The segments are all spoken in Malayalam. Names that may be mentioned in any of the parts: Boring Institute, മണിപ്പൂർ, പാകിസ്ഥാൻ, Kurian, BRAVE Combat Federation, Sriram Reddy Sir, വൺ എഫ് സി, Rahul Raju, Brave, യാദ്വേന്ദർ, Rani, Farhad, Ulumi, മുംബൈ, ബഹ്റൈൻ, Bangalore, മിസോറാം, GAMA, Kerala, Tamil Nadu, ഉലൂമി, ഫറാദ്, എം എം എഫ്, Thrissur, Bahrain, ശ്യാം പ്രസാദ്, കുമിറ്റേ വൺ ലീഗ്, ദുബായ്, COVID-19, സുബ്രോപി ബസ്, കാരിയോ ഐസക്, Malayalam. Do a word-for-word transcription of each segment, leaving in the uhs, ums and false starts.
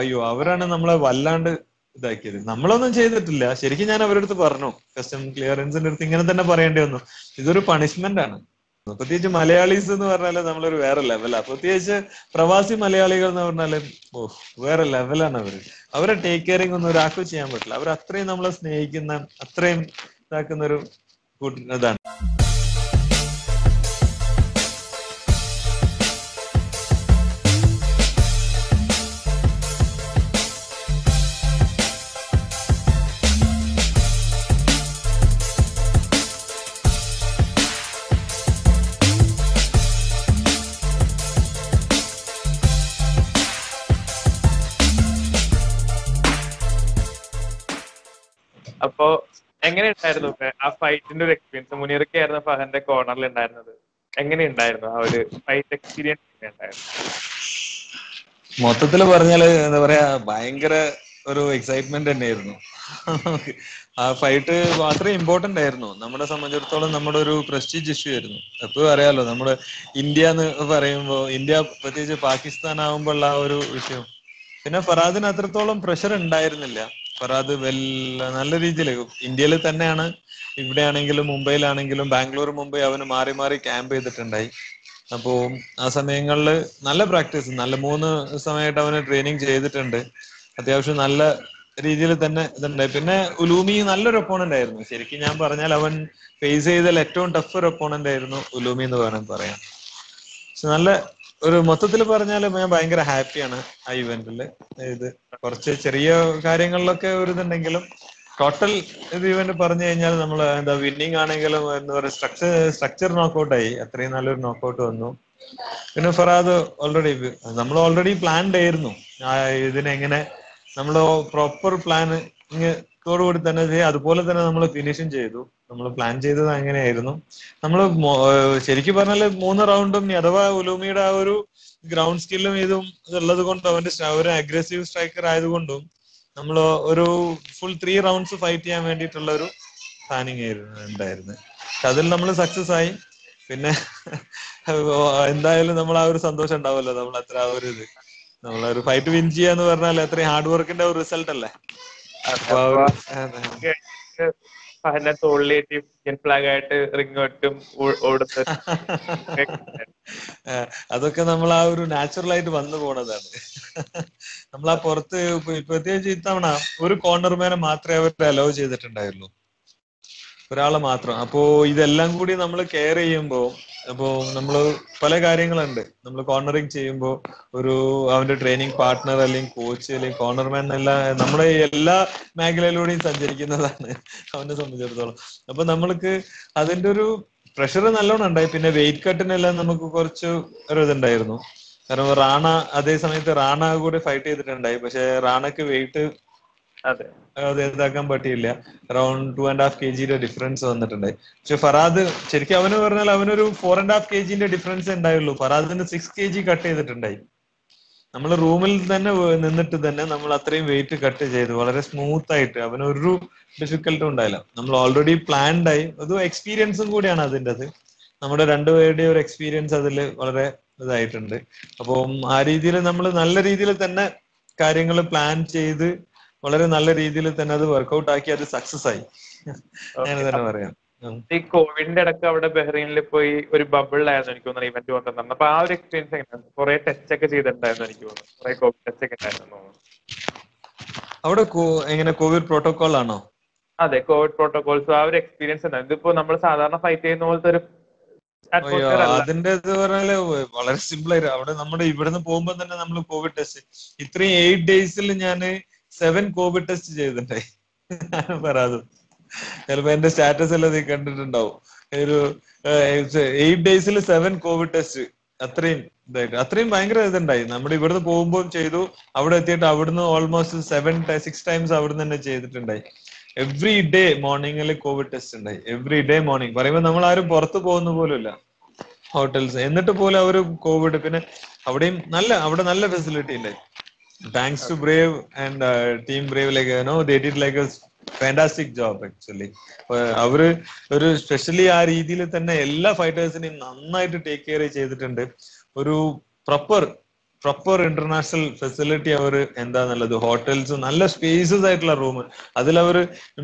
അയ്യോ, അവരാണ് നമ്മളെ വല്ലാണ്ട് ഇതാക്കിയത്. നമ്മളൊന്നും ചെയ്തിട്ടില്ല. ശരിക്കും ഞാൻ അവരടുത്ത് പറഞ്ഞു, കസ്റ്റം ക്ലിയറൻസിന്റെ അടുത്ത് ഇങ്ങനെ തന്നെ പറയേണ്ടി വന്നു, ഇതൊരു പണിഷ്മെന്റ് ആണ്. പ്രത്യേകിച്ച് മലയാളീസ് എന്ന് പറഞ്ഞാല് നമ്മളൊരു വേറെ ലെവലാ. പ്രത്യേകിച്ച് പ്രവാസി മലയാളികൾ എന്ന് പറഞ്ഞാല് ഓ വേറെ ലെവലാണ് അവര്. അവരെ ടേക്ക് കെയറിങ് ഒന്നും ഒരാൾക്ക് ചെയ്യാൻ പറ്റില്ല. അവർ അത്രയും നമ്മളെ സ്നേഹിക്കുന്ന, അത്രയും ഇതാക്കുന്ന ഒരു ഇതാണ്. അപ്പോ എങ്ങനെ ഉണ്ടായിരുന്നു ആ ഫൈറ്റിന്റെ ഒരു എക്സ്പീരിയൻസ്? മുനീർക്ക് ആയിരുന്നു ഫഹന്റെ കോർണറിൽ ഉണ്ടായിരുന്നത്. എങ്ങനെയുണ്ടായിരുന്നു ആ ഒരു ഫൈറ്റ് എക്സ്പീരിയൻസ്? മൊത്തത്തിൽ പറഞ്ഞാല് എന്താ പറയാ, ഭയങ്കര ഒരു എക്സൈറ്റ്മെന്റ് തന്നെയായിരുന്നു. ആ ഫൈറ്റ് അത്ര ഇമ്പോർട്ടന്റ് ആയിരുന്നു നമ്മളെ സംബന്ധിച്ചിടത്തോളം. നമ്മുടെ ഒരു പ്രസ്റ്റീജ് ഇഷ്യൂ ആയിരുന്നു. എപ്പോഴും അറിയാലോ, നമ്മുടെ ഇന്ത്യ എന്ന് പറയുമ്പോ, ഇന്ത്യ പ്രത്യേകിച്ച് പാകിസ്ഥാൻ ആവുമ്പോൾ ആ ഒരു വിഷയം. പിന്നെ ഫറാദിന് അത്രത്തോളം പ്രഷർ ഉണ്ടായിരുന്നില്ല. ഫറാദ് വെൽ നല്ല രീതിയിൽ ഇന്ത്യയിൽ തന്നെയാണ്, ഇവിടെയാണെങ്കിലും മുംബൈയിലാണെങ്കിലും, ബാംഗ്ലൂർ മുംബൈ അവന് മാറി മാറി ക്യാമ്പ് ചെയ്തിട്ടുണ്ടായി. അപ്പോൾ ആ സമയങ്ങളിൽ നല്ല പ്രാക്ടീസ്, നല്ല മൂന്ന് സമയമായിട്ട് അവന് ട്രെയിനിങ് ചെയ്തിട്ടുണ്ട്. അത്യാവശ്യം നല്ല രീതിയിൽ തന്നെ ഇതുണ്ടായി. പിന്നെ ഉലൂമി നല്ലൊരു ഒപ്പോണന്റ് ആയിരുന്നു. ശരിക്കും ഞാൻ പറഞ്ഞാൽ അവൻ ഫേസ് ചെയ്തതിൽ ഏറ്റവും ടഫ് ഒരു ഒപ്പോണന്റ് ആയിരുന്നു ഉലൂമി എന്ന് വേണം പറയാം. പക്ഷെ നല്ല ഒരു മൊത്തത്തിൽ പറഞ്ഞാൽ ഞാൻ ഭയങ്കര ഹാപ്പിയാണ് ആ ഇവന്റിൽ. ഇത് കുറച്ച് ചെറിയ കാര്യങ്ങളിലൊക്കെ ഒരു ഇതുണ്ടെങ്കിലും ടോട്ടൽ ഇത് ഇവന്റ് പറഞ്ഞു കഴിഞ്ഞാൽ നമ്മൾ എന്താ വിന്നിങ് ആണെങ്കിലും എന്താ പറയുക, സ്ട്രക്ചർ സ്ട്രക്ചർ നോക്കൗട്ടായി. അത്രയും നല്ലൊരു നോക്കൗട്ട് വന്നു. പിന്നെ ഫറാദ് ഓൾറെഡി നമ്മൾ ഓൾറെഡി പ്ലാൻഡ് ആയിരുന്നു ഇതിനെങ്ങനെ നമ്മൾ പ്രോപ്പർ പ്ലാനിങ്ങോടുകൂടി തന്നെ ചെയ്യും. അതുപോലെ തന്നെ നമ്മൾ ഫിനിഷും ചെയ്തു. നമ്മൾ പ്ലാൻ ചെയ്തത് അങ്ങനെയായിരുന്നു. നമ്മൾ ശരിക്കും പറഞ്ഞാല് മൂന്ന് റൗണ്ടും അഥവാ ഉലൂമിയുടെ ആ ഒരു ഗ്രൗണ്ട് സ്കില്ലും ഇതും ഇതുള്ളത് കൊണ്ടും അവന്റെ ഒരു അഗ്രസീവ് സ്ട്രൈക്കർ ആയതുകൊണ്ടും നമ്മൾ ഒരു ഫുൾ ത്രീ റൗണ്ട്സ് ഫൈറ്റ് ചെയ്യാൻ വേണ്ടിയിട്ടുള്ള ഒരു പ്ലാനിങ് ആയിരുന്നു ഉണ്ടായിരുന്നത്. അതിൽ നമ്മൾ സക്സസ് ആയി. പിന്നെ എന്തായാലും നമ്മൾ ആ ഒരു സന്തോഷം ഉണ്ടാവുമല്ലോ, നമ്മൾ അത്ര ആ ഒരു ഇത് നമ്മളൊരു ഫൈറ്റ് വിൻ ചെയ്യാന്ന് പറഞ്ഞാൽ അത്രയും ഹാർഡ് വർക്കിന്റെ ഒരു റിസൾട്ട് അല്ലേ. അപ്പൊ തോളിലേറ്റ് ഫ്ലാഗ് ആയിട്ട് റിങ്ങോട്ടും ഓടുന്ന അതൊക്കെ നമ്മൾ ആ ഒരു നാച്ചുറൽ ആയിട്ട് വന്നു പോണതാണ്. നമ്മൾ ആ പുറത്ത് പ്രത്യേകിച്ച് ഇത്തവണ ഒരു കോർണർമാനെ മാത്രമേ അവർക്ക് അലോ ചെയ്തിട്ടുണ്ടായുള്ളൂ, ഒരാളെ മാത്രം. അപ്പോ ഇതെല്ലാം കൂടി നമ്മൾ കെയർ ചെയ്യുമ്പോ, അപ്പോ നമ്മള് പല കാര്യങ്ങളുണ്ട്. നമ്മൾ കോർണറിങ് ചെയ്യുമ്പോ ഒരു അവന്റെ ട്രെയിനിങ് പാർട്ട്ണർ അല്ലെങ്കിൽ കോച്ച് അല്ലെങ്കിൽ കോർണർമാൻ എല്ലാം നമ്മുടെ എല്ലാ മേഖലയിലൂടെയും സഞ്ചരിക്കുന്നതാണ് അവനെ സംബന്ധിച്ചിടത്തോളം. അപ്പൊ നമ്മൾക്ക് അതിന്റെ ഒരു പ്രഷർ നല്ലോണം ഉണ്ടായി. പിന്നെ വെയിറ്റ് കട്ടിനെല്ലാം നമുക്ക് കുറച്ച് ഒരു ഇതുണ്ടായിരുന്നു. കാരണം റാണ അതേ സമയത്ത് റാണ കൂടെ ഫൈറ്റ് ചെയ്തിട്ടുണ്ടായി. പക്ഷെ റാണക്ക് വെയിറ്റ് അതെ അത് ഇതാക്കാൻ പറ്റിയില്ല. Around two and half K ജിയുടെ ഡിഫറൻസ് വന്നിട്ടുണ്ടായി. പക്ഷെ ഫറാദ് ശരിക്കും അവന് പറഞ്ഞാൽ അവനൊരു ഫോർ ആൻഡ് ഹാഫ് കെ ജിന്റെ ഡിഫറൻസ് ഉണ്ടായുള്ളൂ. ഫറാദിന്റെ സിക്സ് കെ ജി കട്ട് ചെയ്തിട്ടുണ്ടായി. നമ്മൾ റൂമിൽ തന്നെ നിന്നിട്ട് തന്നെ നമ്മൾ അത്രയും വെയിറ്റ് കട്ട് ചെയ്തു വളരെ സ്മൂത്ത് ആയിട്ട്. അവനൊരു ഡിഫിക്കൽട്ടും ഉണ്ടായില്ല. നമ്മൾ ഓൾറെഡി പ്ലാൻഡ് ആയി. അത് എക്സ്പീരിയൻസും കൂടിയാണ് അതിൻ്റെ. അത് നമ്മുടെ രണ്ടുപേരുടെയും ഒരു എക്സ്പീരിയൻസ് അതിൽ വളരെ ഇതായിട്ടുണ്ട്. അപ്പം ആ രീതിയിൽ നമ്മൾ നല്ല രീതിയിൽ തന്നെ കാര്യങ്ങൾ പ്ലാൻ ചെയ്ത് വളരെ നല്ല രീതിയിൽ തന്നെ അത് വർക്ക്ഔട്ട് ആക്കി അത് സക്സസ് ആയി അങ്ങനെ തന്നെ പറയാം. ഈ കോവിഡിന്റെ ഇടയ്ക്ക് അവിടെ ബഹ്റൈനിൽ പോയി ഒരു ബബിളിലായിരുന്നു എനിക്ക് തോന്നുന്നത് ഇവന്റ് കൊണ്ടുവന്നു. അപ്പൊ ആ ഒരു എക്സ്പീരിയൻസ് എങ്ങനെയാണ്? കുറെ ടെസ്റ്റ് ഒക്കെ ചെയ്തിട്ടുണ്ടായിരുന്നു എനിക്ക് തോന്നുന്നു. കുറെ കോവിഡ് ടെസ്റ്റ് ഒക്കെ ഉണ്ടായിരുന്നു അവിടെ. എങ്ങനെ കോവിഡ് പ്രോട്ടോകോൾ ആണോ? അതെ, കോവിഡ് പ്രോട്ടോകോൾസ്. ആ ഒരു എക്സ്പീരിയൻസ് ഉണ്ടായിരുന്നു. ഇതിപ്പോ നമ്മൾ സാധാരണ ഫൈറ്റ് ചെയ്യുന്ന പോലത്തെ ഒരു അതിന്റെ ഇത് പറഞ്ഞാല് വളരെ സിമ്പിൾ ആയിരുന്നു അവിടെ. നമ്മുടെ ഇവിടുന്ന് പോകുമ്പോ തന്നെ നമ്മൾ കോവിഡ് ടെസ്റ്റ് ഇത്രയും എയ്റ്റ് ഡേയ്സിൽ ഞാൻ സെവൻ കോവിഡ് ടെസ്റ്റ് ചെയ്തിട്ടുണ്ടായി. ഫറാദ് ചിലപ്പോ എന്റെ സ്റ്റാറ്റസ് എല്ലാം നീ കണ്ടിട്ടുണ്ടാവും. ഒരു എയ്റ്റ് ഡേയ്സിൽ സെവൻ കോവിഡ് ടെസ്റ്റ് അത്രയും ഇതായിട്ട് അത്രയും ഭയങ്കര ഇതുണ്ടായി. നമ്മുടെ ഇവിടുന്ന് പോകുമ്പോൾ ചെയ്തു, അവിടെ എത്തിയിട്ട് അവിടുന്ന് ഓൾമോസ്റ്റ് സെവൻ സിക്സ് ടൈംസ് അവിടുന്ന് തന്നെ ചെയ്തിട്ടുണ്ടായി. എവ്രി ഡേ മോർണിംഗിൽ കോവിഡ് ടെസ്റ്റ് ഉണ്ടായി. എവ്രി ഡേ മോർണിംഗ് പറയുമ്പോൾ നമ്മൾ ആരും പുറത്ത് പോകുന്ന പോലും ഇല്ല, ഹോട്ടൽസ്. എന്നിട്ട് പോലും അവര് കോവിഡ്. പിന്നെ അവിടെയും നല്ല അവിടെ നല്ല ഫെസിലിറ്റി ഉണ്ടായി. Thanks to Brave and uh, Team Brave, like you know, they did like a fantastic job actually. അവര് ഒരു സ്പെഷ്യലി ആ രീതിയിൽ തന്നെ എല്ലാ ഫൈറ്റേഴ്സിനെയും നന്നായിട്ട് ടേക്ക് കെയർ ചെയ്തിട്ടുണ്ട്. ഒരു പ്രോപ്പർ പ്രോപ്പർ ഇന്റർനാഷണൽ ഫെസിലിറ്റി അവർ എന്താന്നുള്ളത്, ഹോട്ടൽസും നല്ല സ്പേസസ് ആയിട്ടുള്ള റൂം, അതിലവർ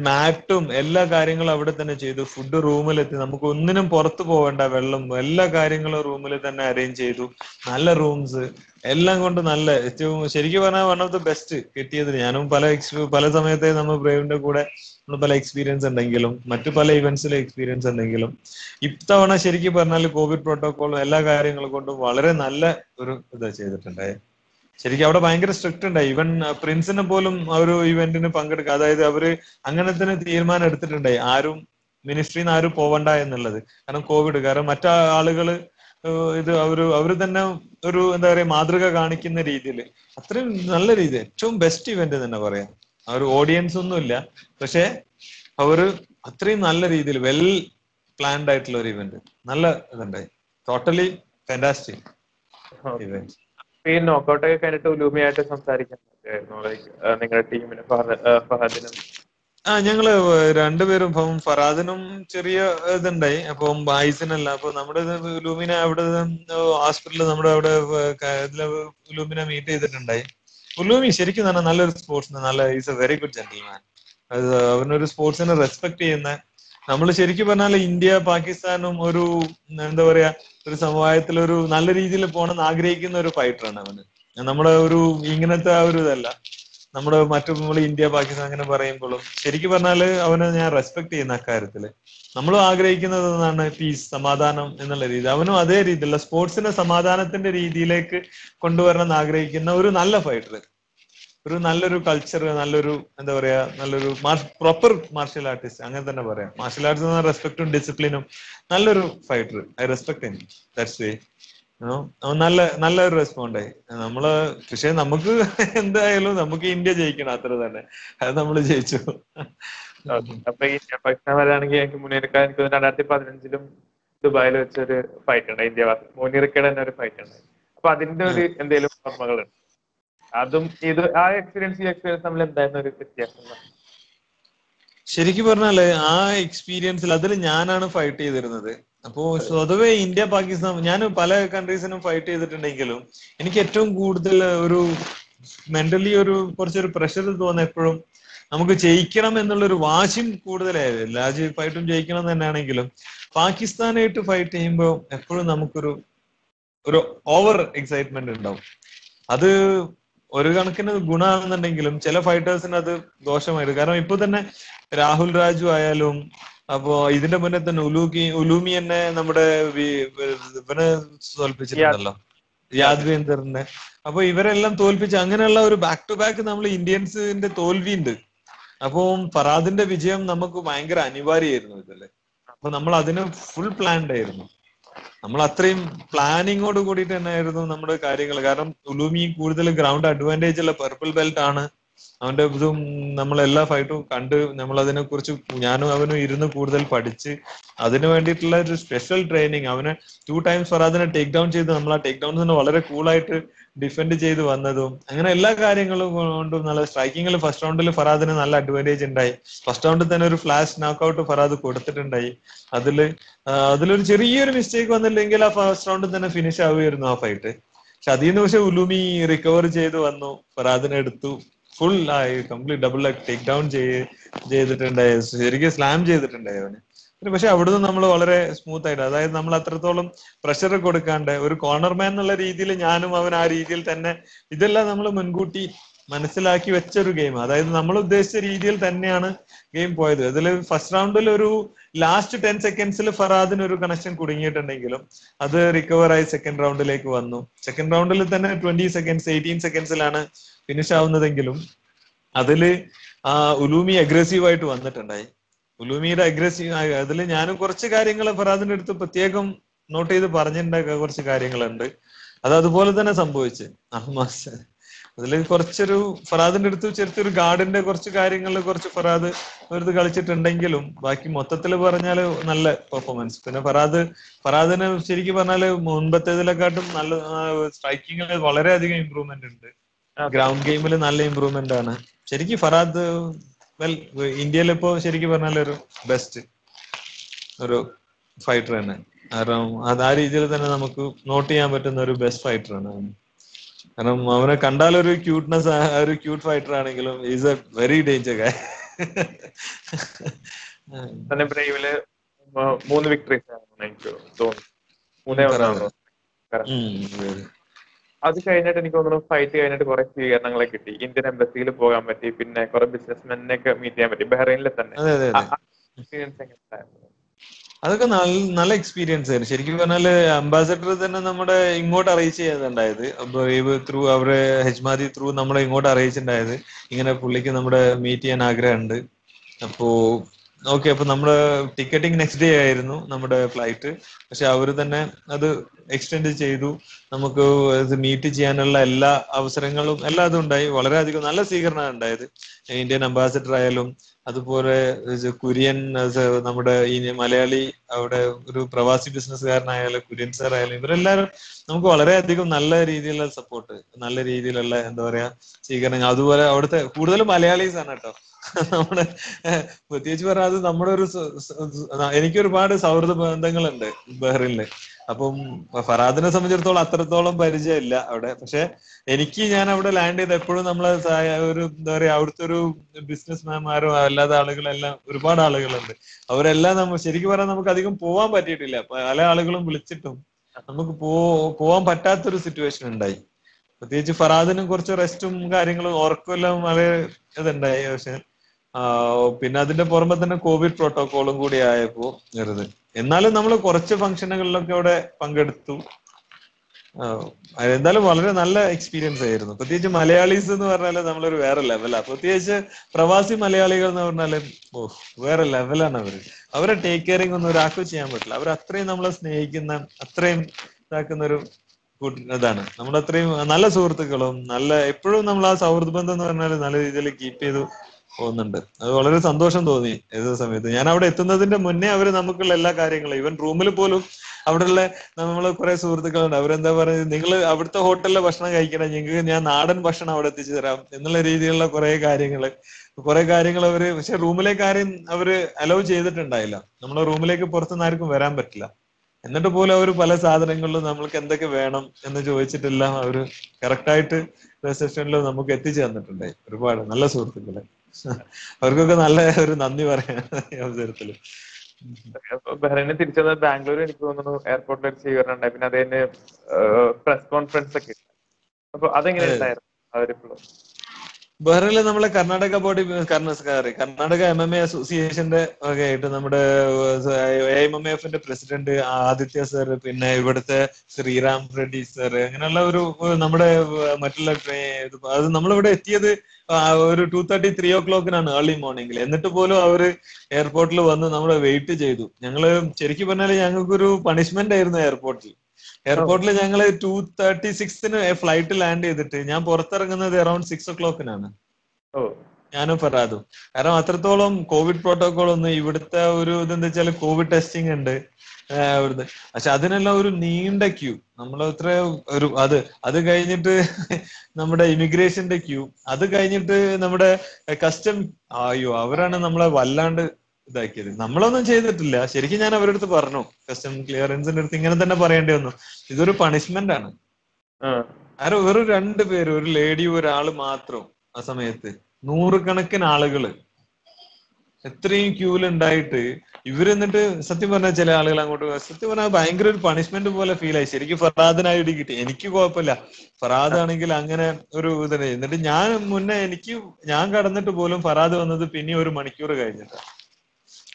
മാറ്റും എല്ലാ കാര്യങ്ങളും അവിടെ തന്നെ ചെയ്തു. ഫുഡ് റൂമിലെത്തി, നമുക്ക് ഒന്നിനും പുറത്തു പോവേണ്ട, വെള്ളം എല്ലാ കാര്യങ്ങളും റൂമിൽ തന്നെ അറേഞ്ച് ചെയ്തു. നല്ല റൂംസ് എല്ലാം കൊണ്ട് നല്ല ഏറ്റവും ശരിക്കും പറഞ്ഞാൽ വൺ ഓഫ് ദ ബെസ്റ്റ് കിട്ടിയത്. ഞാനും പല എക്സ്പീ പല സമയത്തെ നമ്മൾ ബ്രേവിന്റെ കൂടെ പല എക്സ്പീരിയൻസ് ഉണ്ടെങ്കിലും മറ്റു പല ഇവന്റ്സിലെ എക്സ്പീരിയൻസ് ഉണ്ടെങ്കിലും ഇത്തവണ ശരിക്കും പറഞ്ഞാൽ കോവിഡ് പ്രോട്ടോക്കോളും എല്ലാ കാര്യങ്ങളും കൊണ്ടും വളരെ നല്ല ഒരു ഇത് ചെയ്തിട്ടുണ്ടായി. ശരിക്കും അവിടെ ഭയങ്കര സ്ട്രിക്റ്റ് ഉണ്ടായി. ഈവൻ പ്രിൻസിനെ പോലും ആ ഒരു ഇവന്റിന് പങ്കെടുക്കുക, അതായത് അവര് അങ്ങനെ തന്നെ തീരുമാനം എടുത്തിട്ടുണ്ടായി, ആരും മിനിസ്ട്രിയിൽ നിന്ന് ആരും പോവണ്ട എന്നുള്ളത്. കാരണം കോവിഡ്, കാരണം മറ്റാ ആളുകള് ഇത് അവര് അവര് തന്നെ ഒരു എന്താ പറയാ മാതൃക കാണിക്കുന്ന രീതിയിൽ അത്രയും നല്ല രീതി, ഏറ്റവും ബെസ്റ്റ് ഇവന്റ് തന്നെ പറയാം. ആ ഒരു ഓഡിയൻസ് ഒന്നുമില്ല, പക്ഷെ അവര് അത്രയും നല്ല രീതിയിൽ വെൽ പ്ലാൻഡ് ആയിട്ടുള്ള ഒരു ഇവന്റ്, നല്ല ഇതുണ്ടായി, ടോട്ടലി ഫാന്റാസ്റ്റിക് ഇവന്റ്. ഈ നോക്കൗട്ട് ഒക്കെ കഴിഞ്ഞിട്ട് ഉലൂമിയായിട്ട് സംസാരിക്കുന്നത് നിങ്ങളുടെ ടീമിന് ഫഹദിനും ആ ഞങ്ങള് രണ്ടുപേരും ഇപ്പം ഫറാദിനും ചെറിയ ഇതുണ്ടായി, അപ്പം ഐസിനല്ല. അപ്പൊ നമ്മുടെ ഉലൂമിനെ അവിടെ ഹോസ്പിറ്റലിൽ നമ്മുടെ അവിടെ ഉലൂമിനെ മീറ്റ് ചെയ്തിട്ടുണ്ടായി. ഉലൂമി ശരിക്കും തന്നെ നല്ലൊരു സ്പോർട്സ്, നല്ല is a very good gentleman. അത് അവനൊരു സ്പോർട്സിനെ റെസ്പെക്ട് ചെയ്യുന്ന, നമ്മൾ ശരിക്കും പറഞ്ഞാൽ ഇന്ത്യ പാകിസ്ഥാനും ഒരു എന്താ പറയാ ഒരു സമവായത്തിലൊരു നല്ല രീതിയിൽ പോകണമെന്ന് ആഗ്രഹിക്കുന്ന ഒരു ഫൈറ്ററാണ് അവന്. നമ്മുടെ ഒരു ഇങ്ങനത്തെ ഒരു ഇതല്ല, നമ്മുടെ മറ്റു നമ്മൾ ഇന്ത്യ പാകിസ്ഥാൻ അങ്ങനെ പറയുമ്പോഴും ശരിക്കും പറഞ്ഞാല് അവനെ ഞാൻ റെസ്പെക്ട് ചെയ്യുന്ന അക്കാര്യത്തില്. നമ്മളും ആഗ്രഹിക്കുന്നത് എന്നാണ് പീസ്, സമാധാനം എന്നുള്ള രീതി. അവനും അതേ രീതിയിലുള്ള സ്പോർട്സിനെ സമാധാനത്തിന്റെ രീതിയിലേക്ക് കൊണ്ടുവരണമെന്ന് ആഗ്രഹിക്കുന്ന ഒരു നല്ല ഫൈറ്റർ, ഒരു നല്ലൊരു കൾച്ചർ, നല്ലൊരു എന്താ പറയാ നല്ലൊരു പ്രോപ്പർ മാർഷ്യൽ ആർട്ടിസ്റ്റ്, അങ്ങനെ തന്നെ പറയാം. മാർഷ്യൽ ആർട്സ് റെസ്പെക്ടും ഡിസിപ്ലിനും നല്ലൊരു fighter. I respect him, that's why നല്ല നല്ലൊരു റെസ്പോണ്ടായി നമ്മള്. പക്ഷെ നമുക്ക് എന്തായാലും നമുക്ക് ഇന്ത്യ ജയിക്കണം, അത്ര തന്നെ. അത് നമ്മള് ജയിച്ചു. അപ്പൊ ഈ പാകിസ്ഥാൻ വരാണെങ്കിൽ എനിക്ക് മുനീർക്ക എനിക്ക് രണ്ടായിരത്തി പതിനഞ്ചിലും ദുബായിൽ വെച്ചൊരു ഫൈറ്റ് ഉണ്ട്, ഇന്ത്യ മുനീർക്കയുടെ തന്നെ ഒരു ഫൈറ്റ് ഉണ്ട്. അപ്പൊ അതിന്റെ ഒരു എന്തെങ്കിലും ഓർമ്മകളുണ്ട്? അതും ഇത് ആ എക്സ്പീരിയൻസ് ഈ എക്സ്പീരിയൻസ് തമ്മിൽ എന്തായിരുന്നു ഒരു വ്യത്യാസം? ശരിക്കും പറഞ്ഞാല് ആ എക്സ്പീരിയൻസിൽ അതിൽ ഞാനാണ് ഫൈറ്റ് ചെയ്തിരുന്നത്. അപ്പോ സ്വതവേ ഇന്ത്യ പാകിസ്ഥാൻ ഞാൻ പല കൺട്രീസിനും ഫൈറ്റ് ചെയ്തിട്ടുണ്ടെങ്കിലും എനിക്ക് ഏറ്റവും കൂടുതൽ ഒരു മെന്റലി ഒരു കുറച്ചൊരു പ്രഷർ തോന്നുന്ന എപ്പോഴും നമുക്ക് ജയിക്കണം എന്നുള്ളൊരു വാശിയും കൂടുതലായത്. എല്ലാ ഫൈറ്റും ജയിക്കണം തന്നെയാണെങ്കിലും പാകിസ്ഥാനായിട്ട് ഫൈറ്റ് ചെയ്യുമ്പോൾ എപ്പോഴും നമുക്കൊരു ഒരു ഓവർ എക്സൈറ്റ്മെന്റ് ഉണ്ടാവും. അത് ഒരു കണക്കിന് ഗുണമാണെന്നുണ്ടെങ്കിലും ചില ഫൈറ്റേഴ്സിന് അത് ദോഷമായിരുന്നു. കാരണം ഇപ്പൊ തന്നെ രാഹുൽ രാജു ആയാലും, അപ്പോ ഇതിന്റെ മുന്നേ തന്നെ ഉലൂമി ഉലൂമി തന്നെ നമ്മുടെ ഇവനെ തോൽപ്പിച്ചിട്ടുണ്ടല്ലോ, യാദ്വേന്ദറിനെ. അപ്പൊ ഇവരെല്ലാം തോൽപ്പിച്ച് അങ്ങനെയുള്ള ഒരു ബാക്ക് ടു ബാക്ക് നമ്മൾ ഇന്ത്യൻസിന്റെ തോൽവി ഉണ്ട്. അപ്പോ ഫറാദിന്റെ വിജയം നമുക്ക് ഭയങ്കര അനിവാര്യമായിരുന്നു ഇതല്ലേ. അപ്പൊ നമ്മൾ അതിന് ഫുൾ പ്ലാൻഡ് ആയിരുന്നു, നമ്മൾ അത്രയും പ്ലാനിങ്ങോട് കൂടിയിട്ട് തന്നെ ആയിരുന്നു നമ്മുടെ കാര്യങ്ങൾ. കാരണം ഉലൂമി കൂടുതൽ ഗ്രൗണ്ട് അഡ്വാൻറ്റേജ് ഉള്ള പർപ്പിൾ ബെൽറ്റ് ആണ്. അവന്റെ ഇതും നമ്മളെല്ലാ ഫൈറ്റും കണ്ട് നമ്മളതിനെ കുറിച്ച് ഞാനും അവനും ഇരുന്ന് കൂടുതൽ പഠിച്ച് അതിനു വേണ്ടിയിട്ടുള്ള ഒരു സ്പെഷ്യൽ ട്രെയിനിങ്. അവനെ ടു ടൈംസ് ഫറാദിനെ ടേക്ക് ഡൗൺ ചെയ്ത് നമ്മൾ ആ ടേക്ക് ഡൗൺ തന്നെ വളരെ കൂളായിട്ട് ഡിഫെൻഡ് ചെയ്ത് വന്നതും അങ്ങനെ എല്ലാ കാര്യങ്ങളും കൊണ്ടും നല്ല സ്ട്രൈക്കിങ്ങിൽ ഫസ്റ്റ് റൗണ്ടിൽ ഫറാദിന് നല്ല അഡ്വാൻറ്റേജ് ഉണ്ടായി. ഫസ്റ്റ് റൗണ്ടിൽ തന്നെ ഒരു ഫ്ലാഷ് നോക്കൌട്ട് ഫറാദ് കൊടുത്തിട്ടുണ്ടായി. അതില് അതിലൊരു ചെറിയൊരു മിസ്റ്റേക്ക് വന്നില്ലെങ്കിൽ ആ ഫസ്റ്റ് റൗണ്ടിൽ തന്നെ ഫിനിഷ് ആവുമായിരുന്നു ആ ഫൈറ്റ്. പക്ഷെ അതിൽ നിന്ന് പക്ഷെ ഉലൂമി റിക്കവർ ചെയ്ത് വന്നു, ഫറാദിനെ എടുത്തു, ഫുൾ ആയി കംപ്ലീറ്റ് ഡബിൾ ആയി ടേക്ക് ഡൗൺ ചെയ്തിട്ടുണ്ടായി, ശരിക്കും സ്ലാം ചെയ്തിട്ടുണ്ടായി അവന്. പക്ഷെ അവിടുന്ന് നമ്മൾ വളരെ സ്മൂത്ത് ആയിട്ട്, അതായത് നമ്മൾ അത്രത്തോളം പ്രഷർ കൊടുക്കാണ്ട് ഒരു കോർണർമാൻ എന്നുള്ള രീതിയിൽ ഞാനും അവൻ ആ രീതിയിൽ തന്നെ ഇതെല്ലാം നമ്മൾ മുൻകൂട്ടി മനസ്സിലാക്കി വെച്ചൊരു ഗെയിം. അതായത് നമ്മൾ ഉദ്ദേശിച്ച രീതിയിൽ തന്നെയാണ് ഗെയിം പോയത്. അതിൽ ഫസ്റ്റ് റൗണ്ടിൽ ഒരു ലാസ്റ്റ് ടെൻ സെക്കൻഡ്സിൽ ഫറാദിന് ഒരു കണക്ഷൻ കുടുങ്ങിയിട്ടുണ്ടെങ്കിലും അത് റിക്കവർ ആയി സെക്കൻഡ് റൗണ്ടിലേക്ക് വന്നു. സെക്കൻഡ് റൗണ്ടിൽ തന്നെ ട്വന്റി സെക്കൻഡ്സ് എയ്റ്റീൻ സെക്കൻഡ്സിലാണ് ഫിനിഷ് ആവുന്നതെങ്കിലും അതില് ആ ഉലൂമി അഗ്രസീവായിട്ട് വന്നിട്ടുണ്ടായി. ഉലൂമിയുടെ അഗ്രസീവ് അതിൽ ഞാനും കുറച്ച് കാര്യങ്ങൾ ഫറാദിന്റെ അടുത്ത് പ്രത്യേകം നോട്ട് ചെയ്ത് പറഞ്ഞിട്ടുണ്ടായ കുറച്ച് കാര്യങ്ങളുണ്ട്. അത് അതുപോലെ തന്നെ സംഭവിച്ച് അഹ്മാസ് അതിൽ കുറച്ചൊരു ഫറാദിന്റെ അടുത്ത് ചെറുത്തൊരു ഗാർഡിന്റെ കുറച്ച് കാര്യങ്ങളിൽ കുറച്ച് ഫറാദ് വെറുതെ കളിച്ചിട്ടുണ്ടെങ്കിലും ബാക്കി മൊത്തത്തിൽ പറഞ്ഞാല് നല്ല പെർഫോമൻസ്. പിന്നെ ഫറാദ് ഫറാദിന് ശരിക്കും പറഞ്ഞാല് മുൻപത്തേതിലെക്കാട്ടും നല്ല സ്ട്രൈക്കിങ്ങിൽ വളരെയധികം ഇമ്പ്രൂവ്മെന്റ് ഉണ്ട്. ഗ്രൗണ്ട് ഗെയിമിൽ നല്ല ഇമ്പ്രൂവ്മെന്റ് ആണ് ശരിക്കും ഫറാദ്. വെൽ ഇന്ത്യയിൽ ഇപ്പോ ശരിക്കും പറഞ്ഞാൽ ഒരു ബെസ്റ്റ് ഒരു ഫൈറ്റർ തന്നെ. കാരണം അത് ആ രീതിയിൽ തന്നെ നമുക്ക് നോട്ട് ചെയ്യാൻ പറ്റുന്ന ഒരു ബെസ്റ്റ് ഫൈറ്റർ ആണ്. കാരണം അവനെ കണ്ടാൽ ഒരു ക്യൂട്ട്നെസ്, ഒരു ക്യൂട്ട് ഫൈറ്റർ ആണെങ്കിലും is a very danger guy. തന്നെ ബ്രേവില് മൂന്ന് വിക്ടറീസ് എനിക്ക് തോന്നുന്നു, മൂന്നേ. അത് കഴിഞ്ഞിട്ട് എനിക്ക് തോന്നുന്നു ഫൈറ്റ് കഴിഞ്ഞിട്ട് കുറെ സ്വീകരണങ്ങളെ കിട്ടി, ഇന്ത്യൻ എംബസിയിൽ പോകാൻ പറ്റി, പിന്നെ കുറെ ബിസിനസ്മെനെ ഒക്കെ മീറ്റ് ചെയ്യാൻ പറ്റി ബഹ്റൈനിലെ തന്നെ. അതൊക്കെ നല്ല എക്സ്പീരിയൻസ് ആയിരുന്നു ശരിക്കും പറഞ്ഞാല്. അംബാസഡർ തന്നെ നമ്മുടെ ഇങ്ങോട്ട് അറിയിച്ച് ചെയ്തിട്ടുണ്ടായത് ബ്രേവ് ത്രൂ, അവരെ ഹെജ്മാതി ത്രൂ നമ്മളെ ഇങ്ങോട്ട് അറിയിച്ചിട്ടുണ്ടായത് ഇങ്ങനെ പുള്ളിക്ക് നമ്മുടെ മീറ്റ് ചെയ്യാൻ ആഗ്രഹമുണ്ട്. അപ്പോ ഓക്കെ, അപ്പൊ നമ്മുടെ ടിക്കറ്റിംഗ് നെക്സ്റ്റ് ഡേ ആയിരുന്നു നമ്മുടെ ഫ്ലൈറ്റ്, പക്ഷെ അവര് തന്നെ അത് എക്സ്റ്റെൻഡ് ചെയ്തു. നമുക്ക് ഇത് മീറ്റ് ചെയ്യാനുള്ള എല്ലാ അവസരങ്ങളും എല്ലാ ഇതും ഉണ്ടായി. വളരെയധികം നല്ല സ്വീകരണമാണ് ഉണ്ടായത്. ഇന്ത്യൻ അംബാസിഡർ ആയാലും അതുപോലെ കുര്യൻ നമ്മുടെ മലയാളി അവിടെ ഒരു പ്രവാസി ബിസിനസ്സുകാരനായാലും കുര്യൻ സാർ ആയാലും ഇവരെല്ലാവരും നമുക്ക് വളരെയധികം നല്ല രീതിയിലുള്ള സപ്പോർട്ട്, നല്ല രീതിയിലുള്ള എന്താ പറയാ സ്വീകരണങ്ങൾ. അതുപോലെ അവിടുത്തെ കൂടുതലും മലയാളീസ് ആണ് കേട്ടോ. നമ്മുടെ പ്രത്യേകിച്ച് പറഞ്ഞാൽ അത് നമ്മുടെ ഒരു എനിക്ക് ഒരുപാട് സൗഹൃദ ബന്ധങ്ങളുണ്ട് ബഹ്റിനില്. അപ്പം ഫറാദിനെ സംബന്ധിച്ചിടത്തോളം അത്രത്തോളം പരിചയമില്ല അവിടെ, പക്ഷെ എനിക്ക് ഞാൻ അവിടെ ലാൻഡ് ചെയ്ത് എപ്പോഴും നമ്മളെ ഒരു എന്താ പറയാ അവിടുത്തെ ഒരു ബിസിനസ്മാൻമാരോ അല്ലാത്ത ആളുകളെല്ലാം ഒരുപാട് ആളുകളുണ്ട്. അവരെല്ലാം നമ്മൾ ശരിക്കും പറഞ്ഞാൽ നമുക്ക് അധികം പോവാൻ പറ്റിയിട്ടില്ല, പല ആളുകളും വിളിച്ചിട്ടും നമുക്ക് പോ പോവാൻ പറ്റാത്തൊരു സിറ്റുവേഷൻ ഉണ്ടായി. പ്രത്യേകിച്ച് ഫറാദിനും കുറച്ച് റെസ്റ്റും കാര്യങ്ങളും ഉറക്കമെല്ലാം വളരെ ഇതുണ്ടായി. പക്ഷെ പിന്നെ അതിന്റെ പുറമെ തന്നെ കോവിഡ് പ്രോട്ടോകോളും കൂടി ആയപ്പോ വെറുതെ എന്നാലും നമ്മൾ കുറച്ച് ഫംഗ്ഷനുകളിലൊക്കെ അവിടെ പങ്കെടുത്തു. എന്തായാലും വളരെ നല്ല എക്സ്പീരിയൻസ് ആയിരുന്നു. പ്രത്യേകിച്ച് മലയാളീസ് എന്ന് പറഞ്ഞാല് നമ്മളൊരു വേറെ ലെവലാ. പ്രത്യേകിച്ച് പ്രവാസി മലയാളികൾ എന്ന് പറഞ്ഞാല് ഓ വേറെ ലെവലാണ് അവര്. അവരെ ടേക്ക് കെയറിങ് ഒന്നും ഒരാൾക്ക് ചെയ്യാൻ പറ്റില്ല. അവർ അത്രയും നമ്മളെ സ്നേഹിക്കുന്ന അത്രയും ഇതാക്കുന്ന ഒരു ഇതാണ്. നമ്മളത്രയും നല്ല സുഹൃത്തുക്കളും നല്ല എപ്പോഴും നമ്മൾ ആ സൗഹൃദ ബന്ധം എന്ന് പറഞ്ഞാല് നല്ല രീതിയിൽ കീപ്പ് ചെയ്തു പോകുന്നുണ്ട്. അത് വളരെ സന്തോഷം തോന്നി ഏത് സമയത്ത്. ഞാൻ അവിടെ എത്തുന്നതിന്റെ മുന്നേ അവര് നമുക്കുള്ള എല്ലാ കാര്യങ്ങളും ഈവൻ റൂമിൽ പോലും അവിടെയുള്ള നമ്മള് കുറെ സുഹൃത്തുക്കളുണ്ട്. അവരെന്താ പറയുക, നിങ്ങൾ അവിടുത്തെ ഹോട്ടലിലെ ഭക്ഷണം കഴിക്കണം, ഞങ്ങൾക്ക് ഞാൻ നാടൻ ഭക്ഷണം അവിടെ എത്തിച്ചു തരാം എന്നുള്ള രീതിയിലുള്ള കുറെ കാര്യങ്ങള് കുറെ കാര്യങ്ങൾ അവര്. പക്ഷെ റൂമിലേക്ക് ആരെയും അവര് അലൗ ചെയ്തിട്ടുണ്ടായില്ല. നമ്മളെ റൂമിലേക്ക് പുറത്തുനിന്ന് ആർക്കും വരാൻ പറ്റില്ല. എന്നിട്ട് പോലും അവര് പല സാധനങ്ങളിലും നമ്മൾക്ക് എന്തൊക്കെ വേണം എന്ന് ചോദിച്ചിട്ടെല്ലാം അവര് കറക്റ്റായിട്ട് റിസപ്ഷനിൽ നമുക്ക് എത്തിച്ചു തന്നിട്ടുണ്ടായി. ഒരുപാട് നല്ല സുഹൃത്തുക്കളെ, അവർക്കൊക്കെ നല്ല ഒരു നന്ദി പറയാൻ ഈ അവസരത്തില്. ബഹ്റൈനെ തിരിച്ചു വന്നത് ബാംഗ്ലൂർ എനിക്ക് തോന്നുന്നു എയർപോർട്ടിൽ ഒരു സ്വീകരണം ഉണ്ടായി. പിന്നെ അതിന് പ്രസ് കോൺഫറൻസ് ഒക്കെ. അപ്പൊ അതെങ്ങനെ ഉണ്ടായിരുന്നു അവരിപ്പോഴും? ബഹ്റൈനിൽ നമ്മളെ Karnataka body Karnataka M M A അസോസിയേഷന്റെ ഒക്കെ ആയിട്ട് നമ്മുടെ എ എം എം എഫിന്റെ പ്രസിഡന്റ് ആദിത്യ സർ, പിന്നെ ഇവിടുത്തെ ശ്രീറാം റെഡ്ഡി സർ, അങ്ങനെയുള്ള ഒരു നമ്മുടെ മറ്റുള്ള അത് നമ്മളിവിടെ എത്തിയത് ഒരു ടു തേർട്ടി ത്രീ ഓ ക്ലോക്കിനാണ് ഏർലി മോർണിംഗിൽ. എന്നിട്ട് പോലും അവര് എയർപോർട്ടിൽ വന്ന് നമ്മളെ വെയിറ്റ് ചെയ്തു. ഞങ്ങള് ശരിക്കും പറഞ്ഞാല് ഞങ്ങൾക്കൊരു പണിഷ്മെന്റ് ആയിരുന്നു എയർപോർട്ടിൽ. എയർപോർട്ടിൽ ഞങ്ങൾ ടു തേർട്ടി സിക്സിന് ഫ്ലൈറ്റ് ലാൻഡ് ചെയ്തിട്ട് ഞാൻ പുറത്തിറങ്ങുന്നത് അറൌണ്ട് സിക്സ് ഓ ക്ലോക്കിനാണ്, ഞാനും ഫറാദും. കാരണം അത്രത്തോളം കോവിഡ് പ്രോട്ടോകോൾ ഒന്ന് ഇവിടുത്തെ ഒരു ഇതെന്താ വെച്ചാൽ കോവിഡ് ടെസ്റ്റിംഗ് ഉണ്ട് അവിടുന്ന്. പക്ഷെ അതിനെല്ലാം ഒരു നീണ്ട ക്യൂ നമ്മളത്ര ഒരു അത് അത് കഴിഞ്ഞിട്ട് നമ്മുടെ ഇമിഗ്രേഷന്റെ ക്യൂ, അത് കഴിഞ്ഞിട്ട് നമ്മുടെ കസ്റ്റം. അയ്യോ, അവരാണ് നമ്മളെ വല്ലാണ്ട് ഇതാക്കിയത്. നമ്മളൊന്നും ചെയ്തിട്ടില്ല ശരിക്കും. ഞാൻ അവരുടെ അടുത്ത് പറഞ്ഞു, കസ്റ്റം ക്ലിയറൻസിന്റെ അടുത്ത് ഇങ്ങനെ തന്നെ പറയേണ്ടി വന്നു, ഇതൊരു പണിഷ്മെന്റ് ആണ്. ആരോ വെറും രണ്ടു പേര്, ഒരു ലേഡിയും ഒരാള് മാത്രം ആ സമയത്ത് നൂറുകണക്കിന് ആളുകള് എത്രയും ക്യൂലുണ്ടായിട്ട് ഇവര്. എന്നിട്ട് സത്യം പറഞ്ഞാൽ ചില ആളുകൾ അങ്ങോട്ട് സത്യം പറഞ്ഞാൽ ഭയങ്കര ഒരു പണിഷ്മെന്റ് പോലെ ഫീൽ ആയി ശരിക്കും. ഫറാദിനായി ഇടി കിട്ടി, എനിക്ക് കുഴപ്പമില്ല. ഫറാദ് ആണെങ്കിൽ അങ്ങനെ ഒരു ഇതന്നെ. എന്നിട്ട് ഞാൻ മുന്നേ എനിക്ക് ഞാൻ കടന്നിട്ട് പോലും ഫറാദ് വന്നത് പിന്നെ ഒരു മണിക്കൂർ കഴിഞ്ഞിട്ടാണ്.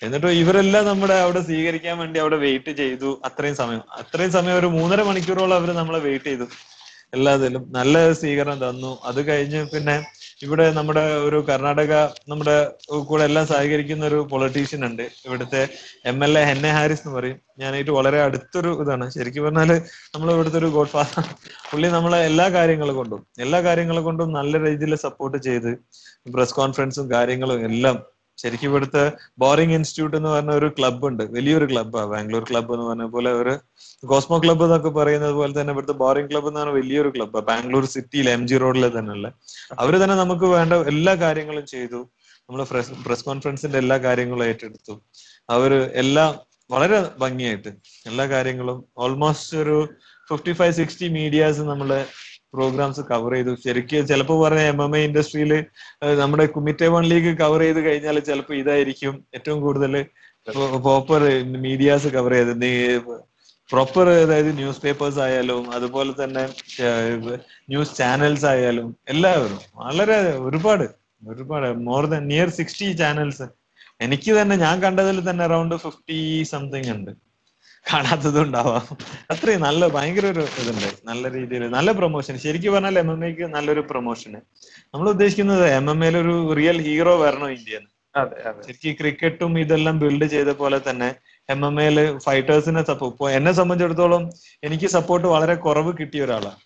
എന്നിട്ട് ഇവരെല്ലാം നമ്മുടെ അവിടെ സ്വീകരിക്കാൻ വേണ്ടി അവിടെ വെയിറ്റ് ചെയ്തു അത്രയും സമയം. അത്രയും സമയം ഒരു മൂന്നര മണിക്കൂറോളം അവര് നമ്മളെ വെയിറ്റ് ചെയ്തു. എല്ലാത്തിലും നല്ല സ്വീകരണം തന്നു. അത് കഴിഞ്ഞ് പിന്നെ ഇവിടെ നമ്മുടെ ഒരു കർണാടക നമ്മുടെ കൂടെ എല്ലാം സഹകരിക്കുന്ന ഒരു പൊളിറ്റീഷ്യൻ ഉണ്ട് ഇവിടുത്തെ എം എൽ എ എന്നെ ഹാരിസ് എന്ന് പറയും. ഞാനായിട്ട് വളരെ അടുത്തൊരു ഇതാണ് ശരിക്കും പറഞ്ഞാല്. നമ്മൾ ഇവിടുത്തെ ഒരു ഗോഡ് ഫാദർ. പുള്ളി നമ്മളെ എല്ലാ കാര്യങ്ങളും കൊണ്ടും എല്ലാ കാര്യങ്ങളും കൊണ്ടും നല്ല രീതിയിൽ സപ്പോർട്ട് ചെയ്ത് പ്രസ് കോൺഫറൻസും കാര്യങ്ങളും എല്ലാം ശരിക്കും. ഇവിടുത്തെ ബോറിംഗ് ഇൻസ്റ്റിറ്റ്യൂട്ട് എന്ന് പറഞ്ഞ ഒരു ക്ലബ് ഉണ്ട്, വലിയൊരു ക്ലബ്ബാണ് ബാംഗ്ലൂർ ക്ലബ്ബ് എന്ന് പറഞ്ഞ പോലെ. ഒരു കോസ്മോ ക്ലബ്ബ് എന്നൊക്കെ പറയുന്നത് പോലെ തന്നെ ഇവിടുത്തെ ബോറിംഗ് ക്ലബ്ബ് എന്ന് പറഞ്ഞ വലിയൊരു ക്ലബ്ബാണ് ബാംഗ്ലൂർ സിറ്റിയിൽ എം ജി റോഡിൽ തന്നെയുള്ള. അവര് തന്നെ നമുക്ക് വേണ്ട എല്ലാ കാര്യങ്ങളും ചെയ്തു. നമ്മള് പ്രസ് കോൺഫറൻസിന്റെ എല്ലാ കാര്യങ്ങളും ഏറ്റെടുത്തു. അവര് എല്ലാം വളരെ ഭംഗിയായിട്ട് എല്ലാ കാര്യങ്ങളും ഓൾമോസ്റ്റ് ഒരു ഫിഫ്റ്റി ഫൈവ് സിക്സ്റ്റി മീഡിയാസ് നമ്മളെ പ്രോഗ്രാംസ് കവർ ചെയ്തു. ശരിക്കും ചിലപ്പോൾ പറഞ്ഞ എം എം എ ഇൻഡസ്ട്രിയിൽ നമ്മുടെ കുമിറ്റേ വൺ ലീഗ് കവർ ചെയ്ത് കഴിഞ്ഞാൽ ചിലപ്പോൾ ഇതായിരിക്കും ഏറ്റവും കൂടുതൽ പ്രോപ്പർ മീഡിയാസ് കവർ ചെയ്ത് പ്രോപ്പർ, അതായത് ന്യൂസ് പേപ്പേഴ്സ് ആയാലും അതുപോലെ തന്നെ ന്യൂസ് ചാനൽസ് ആയാലും എല്ലാവരും വളരെ ഒരുപാട് ഒരുപാട് more than near sixty channels എനിക്ക് തന്നെ ഞാൻ കണ്ടതിൽ തന്നെ അറൌണ്ട് ഫിഫ്റ്റി സംതിങ് ഉണ്ട്. കാണാത്തതും ഉണ്ടാവാം. അത്രയും നല്ല ഭയങ്കര ഒരു ഇതുണ്ട്, നല്ല രീതിയിൽ നല്ല പ്രൊമോഷൻ. ശരിക്കും പറഞ്ഞാൽ എം എം എക്ക് നല്ലൊരു പ്രൊമോഷന് നമ്മൾ ഉദ്ദേശിക്കുന്നത് എം എം എയിൽ ഒരു റിയൽ ഹീറോ വരണോ ഇന്ത്യന്ന്. ശരിക്കും ക്രിക്കറ്റും ഇതെല്ലാം ബിൽഡ് ചെയ്ത പോലെ തന്നെ എം എം എയിൽ ഫൈറ്റേഴ്സിനെ സപ്പോർട്ട്, എന്നെ സംബന്ധിച്ചിടത്തോളം എനിക്ക് സപ്പോർട്ട് വളരെ കുറവ് കിട്ടിയ ഒരാളാണ്.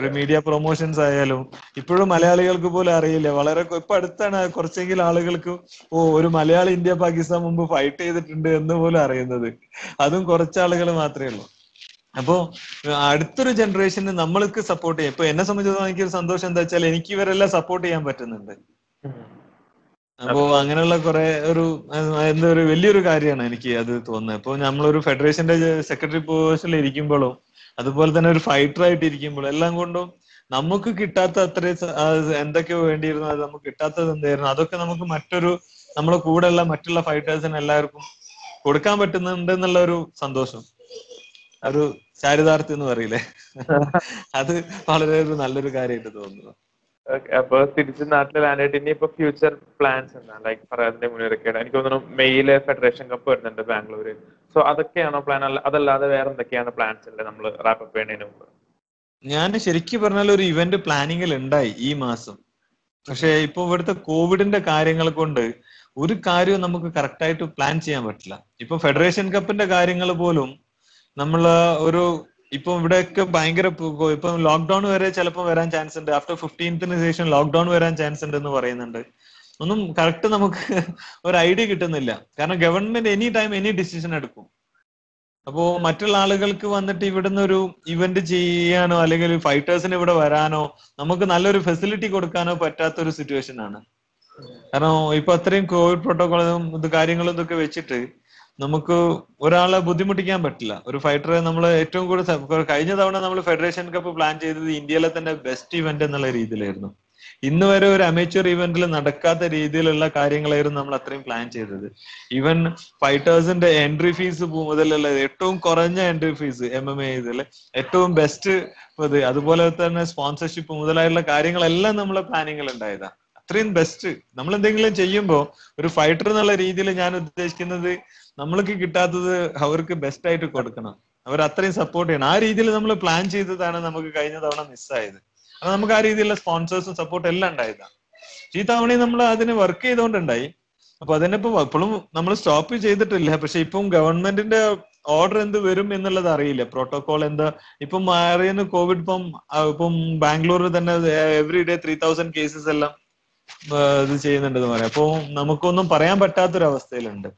ഒരു മീഡിയ പ്രൊമോഷൻസ് ആയാലും ഇപ്പോഴും മലയാളികൾക്ക് പോലും അറിയില്ല. വളരെ ഇപ്പൊ അടുത്താണ് കുറച്ചെങ്കിലും ആളുകൾക്ക് ഓ ഒരു മലയാളി ഇന്ത്യ പാകിസ്ഥാൻ മുമ്പ് ഫൈറ്റ് ചെയ്തിട്ടുണ്ട് എന്ന് പോലും അറിയുന്നത്, അതും കുറച്ചാളുകൾ മാത്രമേ ഉള്ളൂ. അപ്പോ അടുത്തൊരു ജനറേഷന് നമ്മൾക്ക് സപ്പോർട്ട് ചെയ്യാം. ഇപ്പൊ എന്നെ സംബന്ധിച്ചിടത്തോളം എനിക്കൊരു സന്തോഷം എന്താ വെച്ചാൽ എനിക്ക് ഇവരെല്ലാം സപ്പോർട്ട് ചെയ്യാൻ പറ്റുന്നുണ്ട്. അപ്പോ അങ്ങനെയുള്ള കുറെ ഒരു എന്താ ഒരു വലിയൊരു കാര്യമാണ് എനിക്ക് അത് തോന്നുന്നത്. ഇപ്പൊ നമ്മളൊരു ഫെഡറേഷന്റെ സെക്രട്ടറി പൊസിഷനിൽ ഇരിക്കുമ്പോഴും അതുപോലെ തന്നെ ഒരു ഫൈറ്റർ ആയിട്ട് ഇരിക്കുമ്പോൾ എല്ലാം കൊണ്ടും നമുക്ക് കിട്ടാത്ത അത്രയും എന്തൊക്കെയോ വേണ്ടിയിരുന്നു, അത് നമുക്ക് കിട്ടാത്തത് എന്തായിരുന്നു, അതൊക്കെ നമുക്ക് മറ്റൊരു നമ്മളെ കൂടെയുള്ള മറ്റുള്ള ഫൈറ്റേഴ്സിന് എല്ലാവർക്കും കൊടുക്കാൻ പറ്റുന്നുണ്ട് എന്നുള്ള ഒരു സന്തോഷം, ഒരു ചാരിതാർത്ഥ്യം എന്ന് പറയില്ലേ, അത് വളരെ ഒരു നല്ലൊരു കാര്യമായിട്ട് തോന്നുന്നു. അപ്പൊ തിരിച്ച് നാട്ടിൽ ലാൻഡ് ആയിട്ട് ഇനി ഇപ്പൊ ഫ്യൂച്ചർ പ്ലാൻസ് എന്താണ്? ലൈക് ഫർഹാദിന്റെ മുന്നേറിയൊക്കെ എനിക്ക് തോന്നുന്നു മെയിലെ ഫെഡറേഷൻ കപ്പ് വരുന്നുണ്ട് ബാംഗ്ലൂര്. സോ അതൊക്കെയാണോ പ്ലാൻ, അതല്ലാതെ വേറെ എന്തൊക്കെയാണ് പ്ലാൻസ് ഉള്ളത് നമ്മൾ റാപ്പ് അപ്പ് ചെയ്യുന്നതിന് മുമ്പ്? ഞാൻ ശരിക്കും പറഞ്ഞാൽ ഒരു ഇവന്റ് പ്ലാനിങ്ങിൽ ഉണ്ടായി ഈ മാസം, പക്ഷെ ഇപ്പൊ ഇവിടുത്തെ കോവിഡിന്റെ കാര്യങ്ങൾ കൊണ്ട് ഒരു കാര്യവും നമുക്ക് കറക്റ്റ് ആയിട്ട് പ്ലാൻ ചെയ്യാൻ പറ്റില്ല. ഇപ്പൊ ഫെഡറേഷൻ കപ്പിന്റെ കാര്യങ്ങൾ പോലും നമ്മള് ഒരു ഇപ്പം ഇവിടെയൊക്കെ ഭയങ്കര ഇപ്പം ലോക്ക്ഡൌൺ വരെ ചിലപ്പോൾ വരാൻ ചാൻസ് ഉണ്ട്, ആഫ്റ്റർ ഫിഫ്റ്റീൻത്തിന് ശേഷം ലോക്ക്ഡൌൺ വരാൻ ചാൻസ് ഉണ്ട് എന്ന് പറയുന്നുണ്ട്. ഒന്നും കറക്റ്റ് നമുക്ക് ഒരു ഐഡിയ കിട്ടുന്നില്ല, കാരണം government any time any decision എടുക്കും. അപ്പോൾ മറ്റുള്ള ആളുകൾക്ക് വന്നിട്ട് ഇവിടുന്ന് ഒരു ഇവന്റ് ചെയ്യാനോ അല്ലെങ്കിൽ ഫൈറ്റേഴ്സിന് ഇവിടെ വരാനോ നമുക്ക് നല്ലൊരു ഫെസിലിറ്റി കൊടുക്കാനോ പറ്റാത്തൊരു സിറ്റുവേഷൻ ആണ്. കാരണം ഇപ്പൊ അത്രയും കോവിഡ് പ്രോട്ടോകോളും ഇത് കാര്യങ്ങളും ഇതൊക്കെ വെച്ചിട്ട് നമുക്ക് ഒരാളെ ബുദ്ധിമുട്ടിക്കാൻ പറ്റില്ല. ഒരു ഫൈറ്ററെ നമ്മൾ ഏറ്റവും കൂടുതൽ കഴിഞ്ഞ തവണ നമ്മൾ ഫെഡറേഷൻ കപ്പ് പ്ലാൻ ചെയ്തത് ഇന്ത്യയിലെ തന്നെ ബെസ്റ്റ് ഇവന്റ് എന്നുള്ള രീതിയിലായിരുന്നു. ഇന്ന് വരെ ഒരു അമേച്വർ ഇവന്റിൽ നടക്കാത്ത രീതിയിലുള്ള കാര്യങ്ങളായിരുന്നു നമ്മൾ അത്രയും പ്ലാൻ ചെയ്തത്. ഈവൻ ഫൈറ്റേഴ്സിന്റെ എൻട്രി ഫീസ് മുതലുള്ള ഏറ്റവും കുറഞ്ഞ entry fees M M A ഇതിൽ ഏറ്റവും ബെസ്റ്റ് ഇത്, അതുപോലെ തന്നെ സ്പോൺസർഷിപ്പ് മുതലായുള്ള കാര്യങ്ങളെല്ലാം നമ്മളെ പ്ലാനിങ്ങിൽ ഉണ്ടായതാണ്. അത്രയും ബെസ്റ്റ് നമ്മൾ എന്തെങ്കിലും ചെയ്യുമ്പോൾ ഒരു ഫൈറ്റർ എന്നുള്ള രീതിയിൽ ഞാൻ ഉദ്ദേശിക്കുന്നത് നമ്മൾക്ക് കിട്ടാത്തത് അവർക്ക് ബെസ്റ്റ് ആയിട്ട് കൊടുക്കണം, അവർ അത്രയും സപ്പോർട്ട് ചെയ്യണം. ആ രീതിയിൽ നമ്മൾ പ്ലാൻ ചെയ്തതാണ് നമുക്ക് കഴിഞ്ഞ തവണ മിസ്സായത്. അപ്പൊ നമുക്ക് ആ രീതിയിലുള്ള സ്പോൺസേഴ്സും സപ്പോർട്ട് എല്ലാം ഉണ്ടായതാണ്. ഈ തവണ നമ്മൾ അതിന് വർക്ക് ചെയ്തുകൊണ്ടുണ്ടായി. അപ്പൊ അതിനിപ്പോ എപ്പോഴും നമ്മൾ സ്റ്റോപ്പ് ചെയ്തിട്ടില്ല. പക്ഷെ ഇപ്പം ഗവൺമെന്റിന്റെ ഓർഡർ എന്ത് വരും എന്നുള്ളത് അറിയില്ല, പ്രോട്ടോകോൾ എന്താ. ഇപ്പം അറിയുന്ന കോവിഡ് ഇപ്പം ഇപ്പം ബാംഗ്ലൂരിൽ തന്നെ every day three thousand cases എല്ലാം ഇത് ചെയ്യുന്നുണ്ടെന്ന് പറയാം. അപ്പൊ നമുക്കൊന്നും പറയാൻ പറ്റാത്തൊരവസ്ഥയിലുണ്ട്.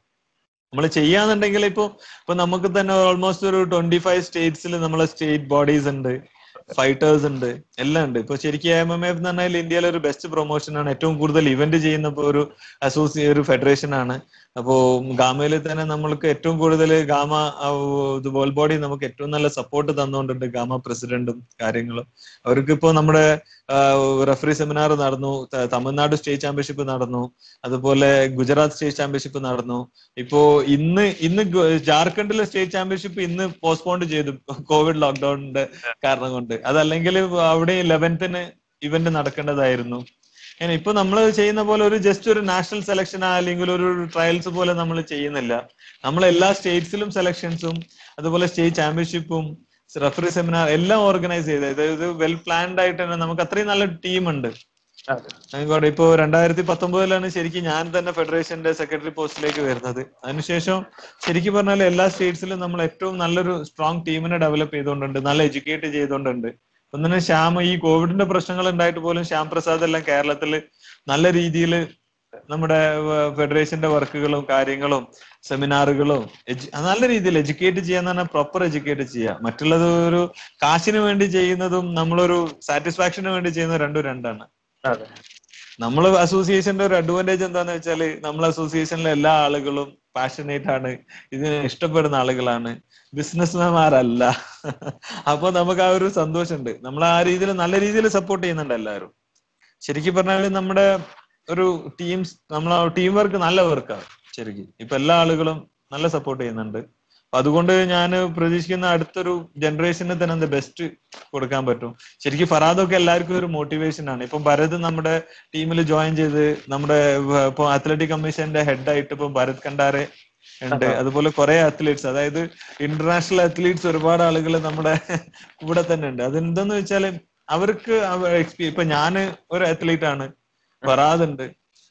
നമ്മൾ ചെയ്യാന്നുണ്ടെങ്കിൽ ഇപ്പൊ ഇപ്പൊ നമുക്ക് തന്നെ ഓൾമോസ്റ്റ് ഒരു ട്വന്റി ഫൈവ് സ്റ്റേറ്റ്സിൽ നമ്മളെ സ്റ്റേറ്റ് ബോഡീസ് ഉണ്ട്, ഫൈറ്റേഴ്സ് ഉണ്ട്, എല്ലാം ഉണ്ട്. ഇപ്പൊ ശരിക്കും എം എം എഫ് എന്ന് പറഞ്ഞാൽ ഇന്ത്യയിലെ ഒരു ബെസ്റ്റ് പ്രൊമോഷൻ ആണ്, ഏറ്റവും കൂടുതൽ ഇവന്റ് ചെയ്യുന്ന ഒരു അസോസിയേ ഒരു ഫെഡറേഷൻ ആണ്. അപ്പോ ഗാമയിൽ തന്നെ നമ്മൾക്ക് ഏറ്റവും കൂടുതൽ ഗാമ ഇത് വേൾഡ് ബോഡി നമുക്ക് ഏറ്റവും നല്ല സപ്പോർട്ട് തന്നുകൊണ്ടുണ്ട്. ഗാമ പ്രസിഡന്റും കാര്യങ്ങളും അവർക്കിപ്പോ നമ്മുടെ റഫറി സെമിനാർ നടന്നു, തമിഴ്നാട് സ്റ്റേറ്റ് ചാമ്പ്യൻഷിപ്പ് നടന്നു, അതുപോലെ ഗുജറാത്ത് സ്റ്റേറ്റ് ചാമ്പ്യൻഷിപ്പ് നടന്നു. ഇപ്പോ ഇന്ന് ഇന്ന് ജാർഖണ്ഡിലെ സ്റ്റേറ്റ് ചാമ്പ്യൻഷിപ്പ് ഇന്ന് പോസ്റ്റ്പോണ്ട് ചെയ്തു കോവിഡ് ലോക്ക്ഡൌണിന്റെ കാരണം കൊണ്ട്. അതല്ലെങ്കിൽ അവിടെ ഇലവൻത്തിന് ഇവന്റ് നടക്കേണ്ടതായിരുന്നു. ഇപ്പൊ നമ്മൾ ചെയ്യുന്ന പോലെ ഒരു ജസ്റ്റ് ഒരു നാഷണൽ സെലക്ഷൻ അല്ലെങ്കിൽ ഒരു ട്രയൽസ് പോലെ നമ്മൾ ചെയ്യുന്നില്ല. നമ്മൾ എല്ലാ സ്റ്റേറ്റ്സിലും സെലക്ഷൻസും അതുപോലെ സ്റ്റേറ്റ് ചാമ്പ്യൻഷിപ്പും റഫറി സെമിനാർ എല്ലാം ഓർഗനൈസ് ചെയ്ത്, അതായത് വെൽ പ്ലാൻഡ് ആയിട്ട് തന്നെ നമുക്ക് അത്രയും നല്ല ടീമുണ്ട്. ഇപ്പോ രണ്ടായിരത്തി പത്തൊമ്പതിലാണ് ശരിക്കും ഞാൻ തന്നെ ഫെഡറേഷന്റെ സെക്രട്ടറി പോസ്റ്റിലേക്ക് വരുന്നത്. അതിനുശേഷം ശരിക്കും പറഞ്ഞാൽ എല്ലാ സ്റ്റേറ്റ്സിലും നമ്മൾ ഏറ്റവും നല്ലൊരു സ്ട്രോങ് ടീമിനെ ഡെവലപ്പ് ചെയ്തുകൊണ്ടുണ്ട്, നല്ല എഡ്യൂക്കേറ്റ് ചെയ്തുകൊണ്ടുണ്ട്. ഒന്നിനെ ശ്യാം ഈ കോവിഡിന്റെ പ്രശ്നങ്ങൾ ഉണ്ടായിട്ട് പോലും ശ്യാം പ്രസാദ് എല്ലാം കേരളത്തിൽ നല്ല രീതിയിൽ നമ്മുടെ ഫെഡറേഷന്റെ വർക്കുകളും കാര്യങ്ങളും സെമിനാറുകളും നല്ല രീതിയിൽ എഡ്യൂക്കേറ്റ് ചെയ്യാന്ന് പറഞ്ഞാൽ പ്രോപ്പർ എഡ്യൂക്കേറ്റ് ചെയ്യുക. മറ്റുള്ളത് ഒരു കാശിന് വേണ്ടി ചെയ്യുന്നതും നമ്മളൊരു സാറ്റിസ്ഫാക്ഷന് വേണ്ടി ചെയ്യുന്നതും രണ്ടും രണ്ടാണ്. നമ്മൾ അസോസിയേഷന്റെ ഒരു അഡ്വാൻറ്റേജ് എന്താന്ന് വെച്ചാല് നമ്മൾ അസോസിയേഷനിലെ എല്ലാ ആളുകളും പാഷനേറ്റ് ആണ്, ഇതിനെ ഇഷ്ടപ്പെടുന്ന ആളുകളാണ്, ബിസിനസ്മാൻമാരല്ല. അപ്പൊ നമുക്ക് ആ ഒരു സന്തോഷമുണ്ട്. നമ്മൾ ആ രീതിയിൽ നല്ല രീതിയിൽ സപ്പോർട്ട് ചെയ്യുന്നുണ്ട് എല്ലാവരും. ശരിക്കും പറഞ്ഞാല് നമ്മുടെ ഒരു ടീംസ് നമ്മളെ ടീം വർക്ക് നല്ല വർക്കാണ് ശരിക്കും. ഇപ്പൊ എല്ലാ ആളുകളും നല്ല സപ്പോർട്ട് ചെയ്യുന്നുണ്ട്. അപ്പൊ അതുകൊണ്ട് ഞാൻ പ്രതീക്ഷിക്കുന്ന അടുത്തൊരു ജനറേഷന് തന്നെ അത് ബെസ്റ്റ് കൊടുക്കാൻ പറ്റും. ശരിക്കും ഫറാദൊക്കെ എല്ലാവർക്കും ഒരു മോട്ടിവേഷൻ ആണ്. ഇപ്പം ഭരത് നമ്മുടെ ടീമിൽ ജോയിൻ ചെയ്ത് നമ്മുടെ ഇപ്പൊ അത്ലറ്റിക് കമ്മീഷന്റെ ഹെഡായിട്ട് ഇപ്പൊ ഭരത് കണ്ടാരെ ഉണ്ട്. അതുപോലെ കുറെ അത്ലീറ്റ്സ്, അതായത് ഇന്റർനാഷണൽ അത്ലീറ്റ്സ് ഒരുപാട് ആളുകൾ നമ്മുടെ ഇവിടെ തന്നെ ഉണ്ട്. അതെന്തെന്ന് വെച്ചാല് അവർക്ക് ഇപ്പൊ ഞാന് ഒരു അത്ലീറ്റ് ആണ്, ഫറാദ് ഉണ്ട്,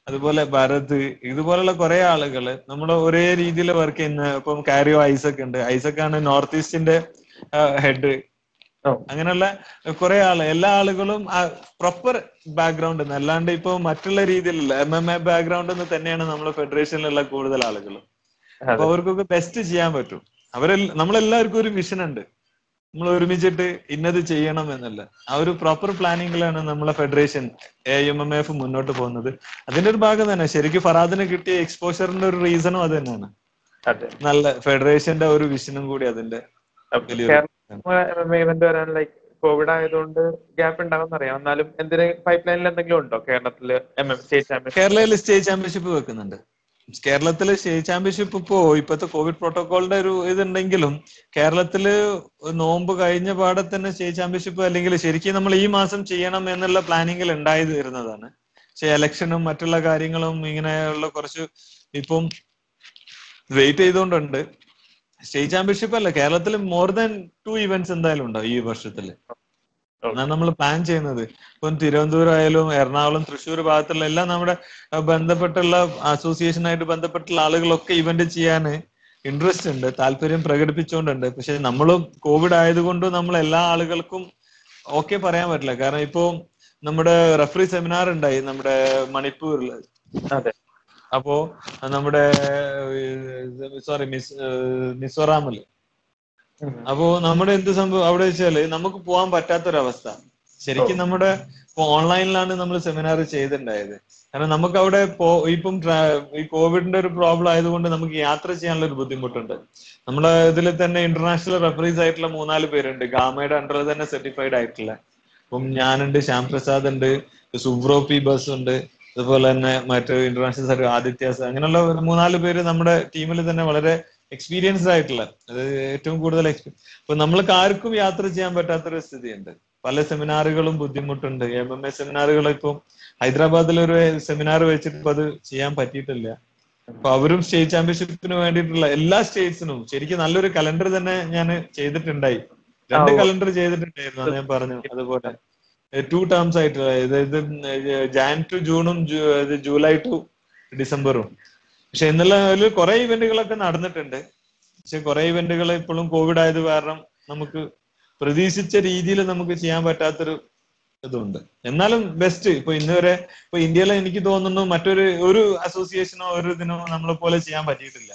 അതുപോലെ ഭരത്, ഇതുപോലുള്ള കുറെ ആളുകള് നമ്മൾ ഒരേ രീതിയിൽ വർക്ക് ചെയ്യുന്ന. ഇപ്പം കാരിയോ ഐസക് ഉണ്ട്, ഐസക് ആണ് നോർത്ത് ഈസ്റ്റിന്റെ ഹെഡ്. അങ്ങനെയുള്ള കുറെ ആള്, എല്ലാ ആളുകളും പ്രോപ്പർ ബാക്ക്ഗ്രൗണ്ട് നിന്ന്, അല്ലാണ്ട് ഇപ്പൊ മറ്റുള്ള രീതിയിലുള്ള എം എം എ ബാക്ക്ഗ്രൗണ്ട് നിന്ന് തന്നെയാണ് നമ്മളെ ഫെഡറേഷനിലുള്ള കൂടുതൽ ആളുകളും. അപ്പൊ അവർക്കൊക്കെ ബെസ്റ്റ് ചെയ്യാൻ പറ്റും. അവരെ നമ്മളെല്ലാവർക്കും ഒരു വിഷൻ ഉണ്ട്, നമ്മൾ ഒരുമിച്ചിട്ട് ഇന്നത് ചെയ്യണം എന്നല്ല. ആ ഒരു പ്രോപ്പർ പ്ലാനിങ്ങിലാണ് നമ്മളെ federation A എം എം എഫ് മുന്നോട്ട് പോകുന്നത്. അതിന്റെ ഒരു ഭാഗം തന്നെ ശരിക്കും ഫറാദിന് കിട്ടിയ എക്സ്പോഷറിന്റെ ഒരു റീസണും അത് തന്നെയാണ്. നല്ല ഫെഡറേഷന്റെ ഒരു വിഷനും കൂടി അതിന്റെ കോവിഡ് ആയതുകൊണ്ട് ഗ്യാപ്പ് ഉണ്ടാകുമെന്ന് അറിയാം. എന്നാലും എന്തെങ്കിലും പൈപ്പ് ലൈനിൽ എന്തെങ്കിലും ഉണ്ടോ കേരളത്തില്? കേരളയിൽ സ്റ്റേറ്റ് ചാമ്പ്യൻഷിപ്പ് വെക്കുന്നുണ്ട്. കേരളത്തില് സ്റ്റേറ്റ് ചാമ്പ്യൻഷിപ്പ് ഇപ്പോ ഇപ്പോഴത്തെ കോവിഡ് പ്രോട്ടോകോളിന്റെ ഒരു ഇതുണ്ടെങ്കിലും കേരളത്തില് നോമ്പ് കഴിഞ്ഞ പാടെ തന്നെ സ്റ്റേറ്റ് ചാമ്പ്യൻഷിപ്പ് അല്ലെങ്കിൽ ശരിക്കും നമ്മൾ ഈ മാസം ചെയ്യണം എന്നുള്ള പ്ലാനിങ്ങിൽ ഉണ്ടായി തീരുന്നതാണ്. പക്ഷെ എലക്ഷനും മറ്റുള്ള കാര്യങ്ങളും ഇങ്ങനെയുള്ള കുറച്ച് ഇപ്പം വെയിറ്റ് ചെയ്തുകൊണ്ടുണ്ട്. സ്റ്റേറ്റ് ചാമ്പ്യൻഷിപ്പ് അല്ല, കേരളത്തിൽ മോർ ദാൻ ടു ഇവന്റ്സ് എന്തായാലും ഉണ്ടാവും ഈ വർഷത്തില്. എന്നാണ് നമ്മൾ പ്ലാൻ ചെയ്യുന്നത്. ഇപ്പം തിരുവനന്തപുരം ആയാലും എറണാകുളം തൃശ്ശൂർ ഭാഗത്തുള്ള എല്ലാം നമ്മുടെ ബന്ധപ്പെട്ടുള്ള അസോസിയേഷനായിട്ട് ബന്ധപ്പെട്ടുള്ള ആളുകളൊക്കെ ഇവന്റ് ചെയ്യാൻ ഇൻട്രസ്റ്റ് ഉണ്ട്, താല്പര്യം പ്രകടിപ്പിച്ചുകൊണ്ടുണ്ട്. പക്ഷെ നമ്മളും കോവിഡ് ആയതുകൊണ്ട് നമ്മൾ എല്ലാ ആളുകൾക്കും ഓക്കെ പറയാൻ പറ്റില്ല. കാരണം ഇപ്പോൾ നമ്മുടെ റഫറി സെമിനാർ ഉണ്ടായി നമ്മുടെ മണിപ്പൂരിൽ. അതെ, അപ്പോ നമ്മുടെ സോറി മിസ് മിസോറാമില്. അപ്പോ നമ്മുടെ എന്ത് സംഭവം അവിടെ വെച്ചാല് നമുക്ക് പോകാൻ പറ്റാത്തൊരവസ്ഥ. ശരിക്കും നമ്മുടെ ഓൺലൈനിലാണ് നമ്മൾ സെമിനാർ ചെയ്തിട്ടുണ്ടായത്. കാരണം നമുക്ക് അവിടെ ഇപ്പം ഈ കോവിഡിന്റെ ഒരു പ്രോബ്ലം ആയതുകൊണ്ട് നമുക്ക് യാത്ര ചെയ്യാനുള്ള ഒരു ബുദ്ധിമുട്ടുണ്ട്. നമ്മളെ ഇതിൽ തന്നെ ഇന്റർനാഷണൽ റെഫറീസ് ആയിട്ടുള്ള മൂന്നാല് പേരുണ്ട്, ഗാമയുടെ അണ്ടറിൽ തന്നെ സർട്ടിഫൈഡ് ആയിട്ടുള്ള. അപ്പം ഞാനുണ്ട്, ശ്യാം പ്രസാദ് ഉണ്ട്, സുബ്രോപി ബസ് ഉണ്ട്, അതുപോലെ തന്നെ മറ്റു ഇന്റർനാഷണൽ സർട്ടിഫൈ ആദിത്യ സർ, അങ്ങനെയുള്ള മൂന്നാല് പേര് നമ്മുടെ ടീമിൽ തന്നെ വളരെ എക്സ്പീരിയൻസ്ഡ് ആയിട്ടുള്ള, അത് ഏറ്റവും കൂടുതൽ എക്സ്പീരിയൻസ്. അപ്പൊ നമ്മൾക്ക് ആർക്കും യാത്ര ചെയ്യാൻ പറ്റാത്തൊരു സ്ഥിതിയുണ്ട്. പല സെമിനാറുകളും ബുദ്ധിമുട്ടുണ്ട്. എം എം എ സെമിനാറുകൾ ഇപ്പം ഹൈദരാബാദിലൊരു സെമിനാർ വെച്ചിട്ട് അത് ചെയ്യാൻ പറ്റിയിട്ടില്ല. അപ്പൊ അവരും സ്റ്റേറ്റ് ചാമ്പ്യൻഷിപ്പിന് വേണ്ടിയിട്ടുള്ള എല്ലാ സ്റ്റേറ്റ്സിനും ശരിക്കും നല്ലൊരു കലണ്ടർ തന്നെ ഞാൻ ചെയ്തിട്ടുണ്ടായി. രണ്ട് കലണ്ടർ ചെയ്തിട്ടുണ്ടായിരുന്നു അത് ഞാൻ പറഞ്ഞു. അതുപോലെ ടു ടേംസ് ആയിട്ടുള്ള അതായത് ജാൻ ടു ജൂണും ജൂലൈ ടു ഡിസംബറും. പക്ഷെ എന്നുള്ള അതിൽ കുറെ ഇവന്റുകളൊക്കെ നടന്നിട്ടുണ്ട്. പക്ഷെ കുറെ ഇവന്റുകൾ ഇപ്പോഴും കോവിഡ് ആയത് കാരണം നമുക്ക് പ്രതീക്ഷിച്ച രീതിയിൽ നമുക്ക് ചെയ്യാൻ പറ്റാത്തൊരു ഇതുണ്ട്. എന്നാലും ബെസ്റ്റ് ഇപ്പൊ ഇന്ന് വരെ ഇപ്പൊ ഇന്ത്യയിലെ എനിക്ക് തോന്നുന്നു മറ്റൊരു ഒരു അസോസിയേഷനോ ഒരു ഇതിനോ നമ്മളെ പോലെ ചെയ്യാൻ പറ്റിയിട്ടില്ല.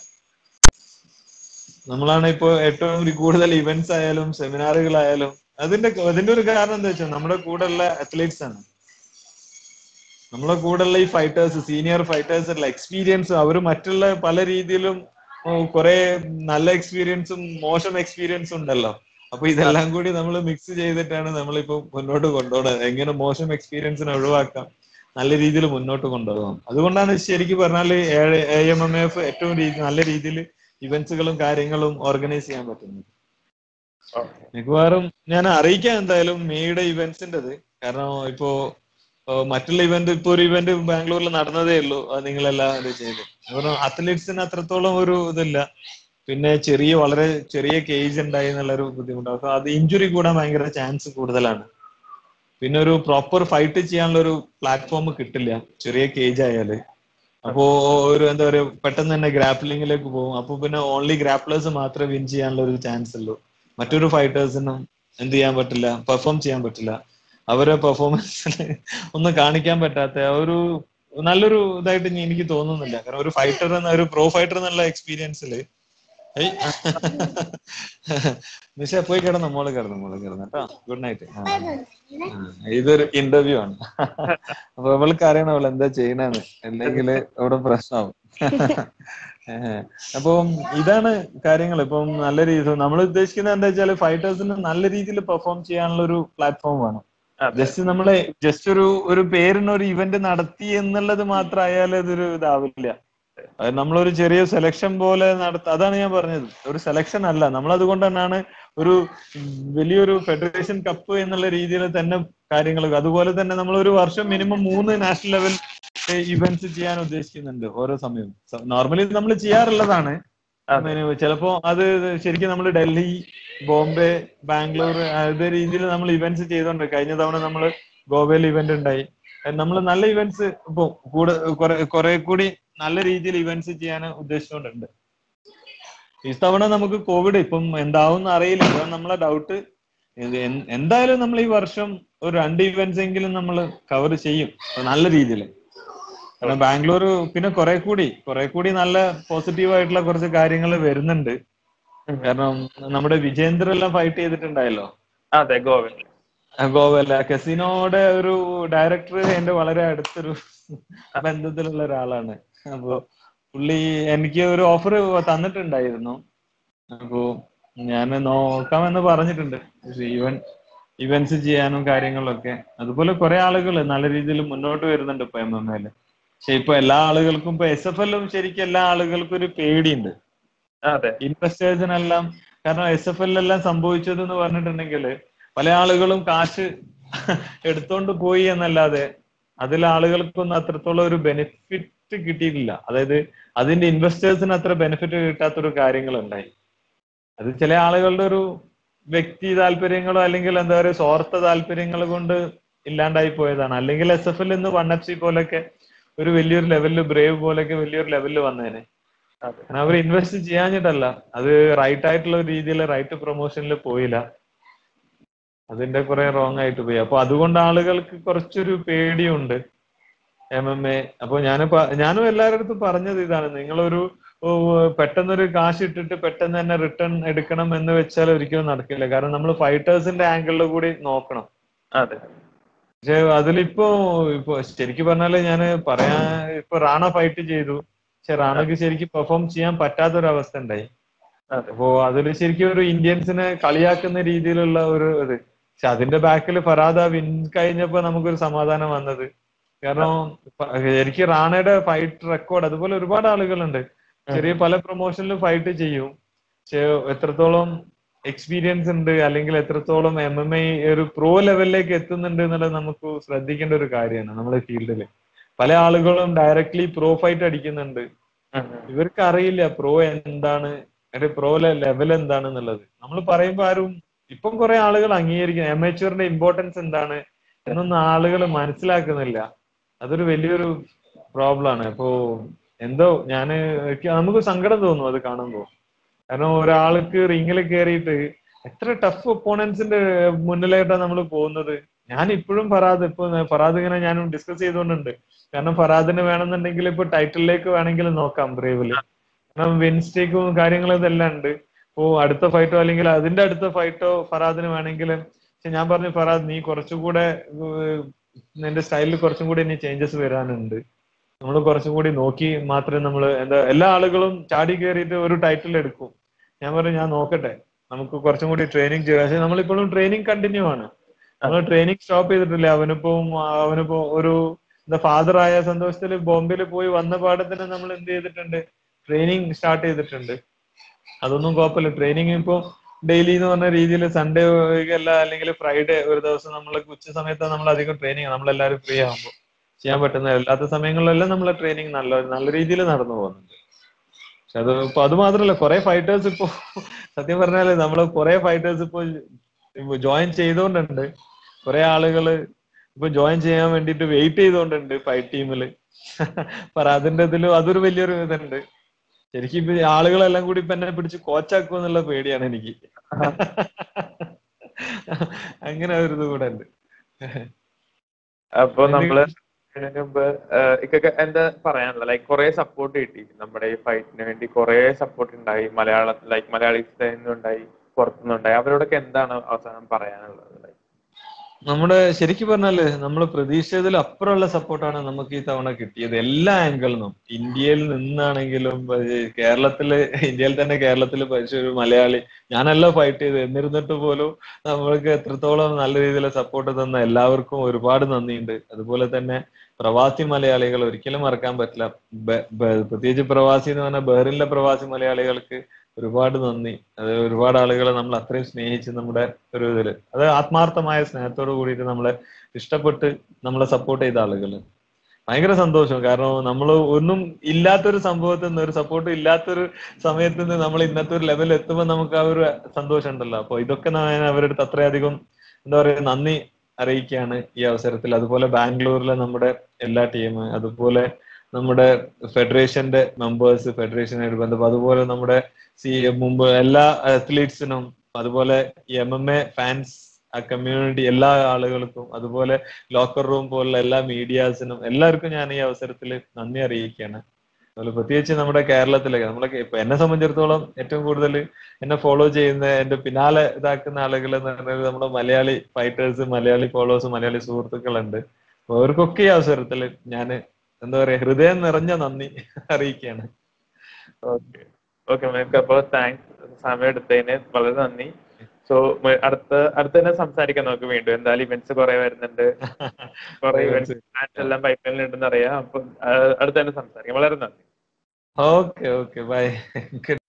നമ്മളാണ് ഇപ്പൊ ഏറ്റവും കൂടുതൽ ഇവന്റ്സ് ആയാലും സെമിനാറുകളായാലും അതിന്റെ അതിന്റെ ഒരു കാരണം എന്താ വെച്ചാൽ നമ്മുടെ കൂടെ ഉള്ള അത്ലീറ്റ്സ് ആണ്, നമ്മളെ കൂടെയുള്ള ഈ ഫൈറ്റേഴ്സ്, സീനിയർ ഫൈറ്റേഴ്സ് ഉള്ള എക്സ്പീരിയൻസ്. അവർ മറ്റുള്ള പല രീതിയിലും കുറെ നല്ല എക്സ്പീരിയൻസും മോശം എക്സ്പീരിയൻസും ഉണ്ടല്ലോ. അപ്പൊ ഇതെല്ലാം കൂടി നമ്മൾ മിക്സ് ചെയ്തിട്ടാണ് നമ്മളിപ്പോ മുന്നോട്ട് കൊണ്ടുപോകുന്നത്. എങ്ങനെ മോശം എക്സ്പീരിയൻസിനെ ഒഴിവാക്കാം, നല്ല രീതിയിൽ മുന്നോട്ട് കൊണ്ടുപോകാം. അതുകൊണ്ടാണ് ശരിക്കും പറഞ്ഞാല് എ എം എം എഫ് ഏറ്റവും നല്ല രീതിയിൽ ഇവന്റ്സുകളും കാര്യങ്ങളും ഓർഗനൈസ് ചെയ്യാൻ പറ്റുന്നത്. മിക്കവാറും ഞാൻ അറിയിക്കാം എന്തായാലും മെയ്യുടെ ഇവന്റ്സിൻ്റെത്. കാരണം ഇപ്പോ മറ്റുള്ള ഇവന്റ് ഇപ്പൊ ഒരു ഇവന്റ് ബാംഗ്ലൂരിൽ നടന്നതേ ഉള്ളൂ, അത് നിങ്ങളെല്ലാം ഇത് ചെയ്തു. കാരണം അത്ലീറ്റ്സിന് അത്രത്തോളം ഒരു ഇതില്ല. പിന്നെ ചെറിയ വളരെ ചെറിയ കേജ് ഉണ്ടായി എന്നുള്ളൊരു ബുദ്ധിമുട്ടാണ്. അപ്പൊ അത് ഇഞ്ചുറി കൂടാൻ ഭയങ്കര ചാൻസ് കൂടുതലാണ്. പിന്നെ ഒരു പ്രോപ്പർ ഫൈറ്റ് ചെയ്യാനുള്ള ഒരു പ്ലാറ്റ്ഫോം കിട്ടില്ല ചെറിയ കേജ് ആയാല്. അപ്പോ ഒരു എന്താ പറയുക, പെട്ടെന്ന് തന്നെ ഗ്രാപ്പിളിങ്ങിലേക്ക് പോകും. അപ്പൊ പിന്നെ ഓൺലി ഗ്രാപ്പിളേഴ്സ് മാത്രമേ വിൻ ചെയ്യാനുള്ള ഒരു ചാൻസ് ഉള്ളൂ. മറ്റൊരു ഫൈറ്റേഴ്സിനും എന്ത് ചെയ്യാൻ പറ്റില്ല, പെർഫോം ചെയ്യാൻ പറ്റില്ല. അവരെ പെർഫോമൻസിൽ ഒന്നും കാണിക്കാൻ പറ്റാത്ത ഒരു നല്ലൊരു ഇതായിട്ട് എനിക്ക് തോന്നുന്നില്ല. കാരണം ഒരു ഫൈറ്റർ എന്ന ഒരു പ്രോ ഫൈറ്റർ എന്നുള്ള എക്സ്പീരിയൻസിൽ നിഷ പോയി കിടന്നു, മോള് കിടന്നു മോള് കിടന്നു കേട്ടോ. Good night. ഇതൊരു ഇന്റർവ്യൂ ആണ്, അപ്പൊ അവൾക്ക് അറിയണം അവൾ എന്താ ചെയ്യണെന്ന്, അല്ലെങ്കിൽ അവിടെ പ്രശ്നമാവും. അപ്പം ഇതാണ് കാര്യങ്ങൾ. ഇപ്പം നല്ല രീതിയിൽ നമ്മൾ ഉദ്ദേശിക്കുന്നത് എന്താ വെച്ചാല് ഫൈറ്റേഴ്സിന് നല്ല രീതിയിൽ പെർഫോം ചെയ്യാനുള്ള ഒരു പ്ലാറ്റ്ഫോം വേണം. ജസ്റ്റ് നമ്മള് ജസ്റ്റ് ഒരു ഒരു പേരിനൊരു ഇവന്റ് നടത്തി എന്നുള്ളത് മാത്രമായാലും അതൊരു ഇതാവില്ല. നമ്മളൊരു ചെറിയ സെലക്ഷൻ പോലെ നടത്ത, അതാണ് ഞാൻ പറഞ്ഞത്, ഒരു സെലക്ഷൻ അല്ല. നമ്മൾ അതുകൊണ്ട് തന്നെയാണ് ഒരു വലിയൊരു ഫെഡറേഷൻ കപ്പ് എന്നുള്ള രീതിയിൽ തന്നെ കാര്യങ്ങൾ. അതുപോലെ തന്നെ നമ്മൾ ഒരു വർഷം മിനിമം മൂന്ന് നാഷണൽ ലെവൽ ഇവന്റ്സ് ചെയ്യാൻ ഉദ്ദേശിക്കുന്നുണ്ട് ഓരോ സമയവും. നോർമലി നമ്മൾ ചെയ്യാറുള്ളതാണ്. ചിലപ്പോ അത് ശരിക്കും നമ്മൾ ഡൽഹി, ബോംബെ, ബാംഗ്ലൂർ അതേ രീതിയിൽ നമ്മൾ ഇവന്റ്സ് ചെയ്തോണ്ട്. കഴിഞ്ഞ തവണ നമ്മൾ ഗോവയിൽ ഇവന്റ് ഉണ്ടായി. നമ്മൾ നല്ല ഇവന്റ്സ് ഇപ്പൊ കൂടെ കുറെ കൂടി നല്ല രീതിയിൽ ഇവന്റ്സ് ചെയ്യാൻ ഉദ്ദേശിച്ചുകൊണ്ടുണ്ട്. ഇത്തവണ നമുക്ക് കോവിഡ് ഇപ്പം എന്താവും എന്ന് അറിയില്ല. അപ്പം നമ്മളെ ഡൗട്ട് എന്തായാലും നമ്മൾ ഈ വർഷം ഒരു രണ്ട് ഇവന്റ്സ് എങ്കിലും നമ്മൾ കവർ ചെയ്യും നല്ല രീതിയിൽ. കാരണം ബാംഗ്ലൂർ പിന്നെ കുറെ കൂടി കുറെ കൂടി നല്ല പോസിറ്റീവ് ആയിട്ടുള്ള കുറച്ച് കാര്യങ്ങൾ വരുന്നുണ്ട്. കാരണം നമ്മുടെ വിജേന്ദ്ര എല്ലാം ഫൈറ്റ് ചെയ്തിട്ടുണ്ടായല്ലോ. അതെ, ഗോവ ഗോവല്ല കസിനോടെ ഒരു ഡയറക്ടർ എന്റെ വളരെ അടുത്തൊരു ബന്ധത്തിലുള്ള ഒരാളാണ്. അപ്പോ പുള്ളി എനിക്ക് ഒരു ഓഫർ തന്നിട്ടുണ്ടായിരുന്നു. അപ്പോ ഞാൻ നോക്കാമെന്ന് പറഞ്ഞിട്ടുണ്ട് ഈവൻ ഇവന്റ്സ് ചെയ്യാനും കാര്യങ്ങളൊക്കെ. അതുപോലെ കുറെ ആളുകൾ നല്ല രീതിയിൽ മുന്നോട്ട് വരുന്നുണ്ട് ഇപ്പൊ എം എം എല്. പക്ഷെ ഇപ്പൊ എല്ലാ ആളുകൾക്കും ഇപ്പൊ എസ് എഫ് എല്ലും ശരിക്കും എല്ലാ ആളുകൾക്കും ഒരു പേടിയുണ്ട്. അതെ, ഇൻവെസ്റ്റേഴ്സിനെല്ലാം. കാരണം എസ് എഫ് എല്ലാം സംഭവിച്ചത് എന്ന് പറഞ്ഞിട്ടുണ്ടെങ്കിൽ പല ആളുകളും കാശ് എടുത്തോണ്ട് പോയി എന്നല്ലാതെ അതിൽ ആളുകൾക്കൊന്നും അത്രത്തോളം ഒരു ബെനിഫിറ്റ് കിട്ടിയിട്ടില്ല. അതായത് അതിന്റെ ഇൻവെസ്റ്റേഴ്സിന് അത്ര ബെനിഫിറ്റ് കിട്ടാത്തൊരു കാര്യങ്ങളുണ്ടായി. അത് ചില ആളുകളുടെ ഒരു വ്യക്തി താല്പര്യങ്ങളോ അല്ലെങ്കിൽ എന്താ പറയുക സ്വാർത്ഥ താല്പര്യങ്ങൾ കൊണ്ട് ഇല്ലാണ്ടായി പോയതാണ്. അല്ലെങ്കിൽ എസ് എഫ് എൽ ഇന്ന് വൺ എഫ് സി പോലൊക്കെ ഒരു വലിയൊരു ലെവലില്, ബ്രേവ് പോലൊക്കെ വലിയൊരു ലെവലിൽ വന്നേനെ. അവർ ഇൻവെസ്റ്റ് ചെയ്യാഞ്ഞിട്ടല്ല, അത് റൈറ്റ് ആയിട്ടുള്ള രീതിയിൽ റൈറ്റ് പ്രൊമോഷനിൽ പോയില്ല, അതിന്റെ കുറെ റോങ് ആയിട്ട് പോയി. അപ്പൊ അതുകൊണ്ട് ആളുകൾക്ക് കുറച്ചൊരു പേടിയുണ്ട് എം എം എ. അപ്പൊ ഞാനിപ്പോ ഞാനും എല്ലാവരുടെ അടുത്തും പറഞ്ഞത് ഇതാണ്, നിങ്ങളൊരു പെട്ടെന്നൊരു കാശ് ഇട്ടിട്ട് പെട്ടെന്ന് തന്നെ റിട്ടേൺ എടുക്കണം എന്ന് വെച്ചാൽ ഒരിക്കലും നടക്കില്ല. കാരണം നമ്മൾ ഫൈറ്റേഴ്സിന്റെ ആംഗിളിൽ കൂടി നോക്കണം. അതെ, പക്ഷെ അതിലിപ്പോ ഇപ്പൊ ശരിക്കും പറഞ്ഞാല് ഞാൻ പറയാ, ഇപ്പൊ റാണ ഫൈറ്റ് ചെയ്തു. പക്ഷെ റാണക്ക് ശരിക്കും പെർഫോം ചെയ്യാൻ പറ്റാത്തൊരവസ്ഥ ഉണ്ടായി. അപ്പോ അതില് ശരിക്കും ഒരു ഇന്ത്യൻസിനെ കളിയാക്കുന്ന രീതിയിലുള്ള ഒരു ഇത്. പക്ഷെ അതിന്റെ ബാക്കിൽ ഫർഹാദ് വിൻ കഴിഞ്ഞപ്പോ നമുക്കൊരു സമാധാനം വന്നത്. കാരണം എനിക്ക് റാണയുടെ ഫൈറ്റ് റെക്കോർഡ്, അതുപോലെ ഒരുപാട് ആളുകളുണ്ട് ചെറിയ പല പ്രൊമോഷനിലും ഫൈറ്റ് ചെയ്യും, പക്ഷെ എത്രത്തോളം എക്സ്പീരിയൻസ് ഉണ്ട് അല്ലെങ്കിൽ എത്രത്തോളം എം എം ഐ ഒരു പ്രോ ലെവലിലേക്ക് എത്തുന്നുണ്ട് എന്നുള്ളത് നമുക്ക് ശ്രദ്ധിക്കേണ്ട ഒരു കാര്യമാണ്. നമ്മുടെ ഫീൽഡില് പല ആളുകളും ഡയറക്ട്ലി പ്രോ ഫൈറ്റ് അടിക്കുന്നുണ്ട്, ഇവർക്ക് അറിയില്ല പ്രോ എന്താണ്, ഒരു പ്രോ ലെവൽ എന്താണെന്നുള്ളത്. നമ്മൾ പറയുമ്പോ ആരും ഇപ്പം കുറെ ആളുകൾ അംഗീകരിക്കുന്നു അമേച്വറിന്റെ ഇമ്പോർട്ടൻസ് എന്താണ് എന്നൊന്നും ആളുകൾ മനസ്സിലാക്കുന്നില്ല. അതൊരു വലിയൊരു പ്രോബ്ലം ആണ്. അപ്പോ എന്തോ ഞാന് നമുക്ക് സങ്കടം തോന്നും അത് കാണുമ്പോ. കാരണം ഒരാൾക്ക് റിങ്ങിൽ കയറിയിട്ട് എത്ര ടഫ് ഒപ്പോണൻസിന്റെ മുന്നിലായിട്ടാണ് നമ്മൾ പോകുന്നത്. ഞാൻ ഇപ്പോഴും ഫർഹാദ് ഇപ്പൊ ഫർഹാദ് ഇങ്ങനെ ഞാനും ഡിസ്കസ് ചെയ്തുകൊണ്ടുണ്ട്. കാരണം ഫർഹാദിന് വേണമെന്നുണ്ടെങ്കിൽ ഇപ്പൊ ടൈറ്റിലേക്ക് വേണമെങ്കിൽ നോക്കാം ബ്രേവില്. കാരണം വിൻസ്റ്റേക്കും കാര്യങ്ങളും ഇതെല്ലാം ഉണ്ട്. ഓ അടുത്ത ഫൈറ്റോ അല്ലെങ്കിൽ അതിന്റെ അടുത്ത ഫൈറ്റോ ഫർഹാദിന് വേണമെങ്കിൽ. പക്ഷെ ഞാൻ പറഞ്ഞു ഫർഹാദ് നീ കുറച്ചുകൂടെ നിന്റെ സ്റ്റൈലിൽ കുറച്ചും കൂടി ഇനി ചേഞ്ചസ് വരാനുണ്ട്, നമ്മൾ കുറച്ചും കൂടി നോക്കി മാത്രമേ നമ്മൾ എന്താ എല്ലാ ആളുകളും ചാടി കയറിയിട്ട് ഒരു ടൈറ്റിൽ എടുക്കും. ഞാൻ പറഞ്ഞു ഞാൻ നോക്കട്ടെ, നമുക്ക് കുറച്ചും കൂടി ട്രെയിനിങ് ചെയ്യാം. പക്ഷെ നമ്മളിപ്പോഴും ട്രെയിനിങ് കണ്ടിന്യൂ ആണ്, നമ്മൾ ട്രെയിനിങ് സ്റ്റോപ്പ് ചെയ്തിട്ടില്ല. അവനിപ്പോ അവനിപ്പോ ഒരു എന്താ ഫാദറായ സന്തോഷത്തിൽ ബോംബെയിൽ പോയി വന്ന പാഠത്തിന് നമ്മൾ എന്ത് ചെയ്തിട്ടുണ്ട്, ട്രെയിനിങ് സ്റ്റാർട്ട് ചെയ്തിട്ടുണ്ട്. അതൊന്നും കുഴപ്പമില്ല. ട്രെയിനിങ് ഇപ്പോ ഡെയിലി എന്ന് പറഞ്ഞ രീതിയിൽ സൺഡേ അല്ല അല്ലെങ്കിൽ ഫ്രൈഡേ ഒരു ദിവസം നമ്മൾ ഉച്ച സമയത്താണ് നമ്മൾ അധികം ട്രെയിനിങ്, നമ്മളെല്ലാവരും ഫ്രീ ആകുമ്പോൾ ചെയ്യാൻ പറ്റുന്ന അല്ലാത്ത സമയങ്ങളിലെല്ലാം നമ്മളെ ട്രെയിനിങ് നല്ല നല്ല രീതിയിൽ നടന്നു പോകുന്നുണ്ട്. പക്ഷെ അത് ഇപ്പൊ അത് മാത്രമല്ല കുറെ ഫൈറ്റേഴ്സ് ഇപ്പോ സത്യം പറഞ്ഞാല് നമ്മള് കുറെ ഫൈറ്റേഴ്സ് ഇപ്പോ ജോയിൻ ചെയ്തോണ്ടുണ്ട്. കുറെ ആളുകള് ഇപ്പൊ ജോയിൻ ചെയ്യാൻ വേണ്ടിട്ട് വെയിറ്റ് ചെയ്തോണ്ടുണ്ട് ഫൈറ്റ് ടീമില്. പറ അതിന്റെ ഇതിലും അതൊരു വലിയൊരു ഇതുണ്ട്. ശരിക്കും ഇപ്പൊ ആളുകളെല്ലാം കൂടി ഇപ്പൊ എന്നെ പിടിച്ച് കോച്ചാക്കും എന്നുള്ള പേടിയാണ് എനിക്ക്. അങ്ങനെ ഒരു ഇത് കൂടെ ഉണ്ട്. അപ്പൊ നമ്മള് അതിന് മുമ്പ് ഇക്കൊക്കെ എന്താ പറയാനുള്ള ലൈക്ക് കുറെ സപ്പോർട്ട് കിട്ടി നമ്മുടെ ഈ ഫൈറ്റിന് വേണ്ടി. കുറെ സപ്പോർട്ട് ഉണ്ടായി മലയാളം ലൈക്ക് മലയാളീസ് ഉണ്ടായി പുറത്തുനിന്നുണ്ടായി. അവരോടൊക്കെ എന്താണ് അവസാനം പറയാനുള്ളത്? ലൈക്ക് നമ്മുടെ ശരിക്കും പറഞ്ഞാല് നമ്മൾ പ്രതീക്ഷിച്ചതിൽ അപ്പുറമുള്ള സപ്പോർട്ടാണ് നമുക്ക് ഈ തവണ കിട്ടിയത്. എല്ലാ ആംഗിളിനും ഇന്ത്യയിൽ നിന്നാണെങ്കിലും കേരളത്തില് ഇന്ത്യയിൽ തന്നെ കേരളത്തിൽ പഠിച്ച ഒരു മലയാളി ഞാനല്ല ഫൈറ്റ് ചെയ്ത്, എന്നിരുന്നിട്ട് പോലും നമ്മൾക്ക് എത്രത്തോളം നല്ല രീതിയിലുള്ള സപ്പോർട്ട് തന്ന എല്ലാവർക്കും ഒരുപാട് നന്ദിയുണ്ട്. അതുപോലെ തന്നെ പ്രവാസി മലയാളികൾ ഒരിക്കലും മറക്കാൻ പറ്റില്ല. പ്രത്യേകിച്ച് പ്രവാസി എന്ന് പറഞ്ഞാൽ ബഹ്റിനിലെ പ്രവാസി മലയാളികൾക്ക് ഒരുപാട് നന്ദി. അത് ഒരുപാട് ആളുകളെ നമ്മൾ അത്രയും സ്നേഹിച്ച് നമ്മുടെ ഒരു ഇതിൽ അത് ആത്മാർത്ഥമായ സ്നേഹത്തോട് കൂടിയിട്ട് നമ്മളെ ഇഷ്ടപ്പെട്ട് നമ്മളെ സപ്പോർട്ട് ചെയ്ത ആളുകൾ ഭയങ്കര സന്തോഷം. കാരണം നമ്മൾ ഒന്നും ഇല്ലാത്തൊരു സംഭവത്തിൽ നിന്ന് ഒരു സപ്പോർട്ട് ഇല്ലാത്തൊരു സമയത്ത് നിന്ന് നമ്മൾ ഇന്നത്തെ ഒരു ലെവലിൽ എത്തുമ്പോൾ നമുക്ക് ആ ഒരു സന്തോഷം ഉണ്ടല്ലോ. അപ്പോൾ ഇതൊക്കെ ഞാൻ അവരുടെ അടുത്ത് അത്രയധികം എന്താ പറയുക നന്ദി അറിയിക്കുകയാണ് ഈ അവസരത്തിൽ. അതുപോലെ ബാംഗ്ലൂരിലെ നമ്മുടെ എല്ലാ ടീം, അതുപോലെ നമ്മുടെ ഫെഡറേഷന്റെ മെമ്പേഴ്സ്, ഫെഡറേഷനായിട്ട് ബന്ധപ്പെട്ട് അതുപോലെ നമ്മുടെ സി മുമ്പ് എല്ലാ അത്ലീറ്റ്സിനും, അതുപോലെ എം എം എ ഫാൻസ് ആ കമ്മ്യൂണിറ്റി എല്ലാ ആളുകൾക്കും, അതുപോലെ ലോക്കർ റൂം പോലുള്ള എല്ലാ മീഡിയാസിനും എല്ലാവർക്കും ഞാൻ ഈ അവസരത്തിൽ നന്ദി അറിയിക്കുകയാണ്. അതുപോലെ പ്രത്യേകിച്ച് നമ്മുടെ കേരളത്തിലൊക്കെ നമ്മളെ ഇപ്പൊ എന്നെ സംബന്ധിച്ചിടത്തോളം ഏറ്റവും കൂടുതൽ എന്നെ ഫോളോ ചെയ്യുന്ന എന്റെ പിന്നാലെ ഇതാക്കുന്ന ആളുകൾ എന്ന് പറഞ്ഞാൽ നമ്മുടെ മലയാളി ഫൈറ്റേഴ്സ്, മലയാളി ഫോളോവേഴ്സ്, മലയാളി സുഹൃത്തുക്കളുണ്ട്. അവർക്കൊക്കെ ഈ അവസരത്തിൽ ഞാൻ എന്താ പറയാ ഹൃദയം നിറഞ്ഞ നന്ദി അറിയിക്കുകയാണ്. ഓക്കെ ഓക്കെ നമുക്ക് അപ്പോൾ താങ്ക്സ് സമയം എടുത്തതിന് വളരെ നന്ദി. സോ അടുത്ത അടുത്ത തന്നെ സംസാരിക്കാം നമുക്ക് വീണ്ടും. എന്തായാലും ഇവന്റ്സ് കുറെ വരുന്നുണ്ട്, കുറെ ഇവന്റ്സ് എല്ലാം പൈപ്പ്ലൈനിൽ ഉണ്ടെന്ന് അറിയാം. അപ്പൊ അടുത്ത തന്നെ സംസാരിക്കാം. വളരെ നന്ദി. Okay okay by.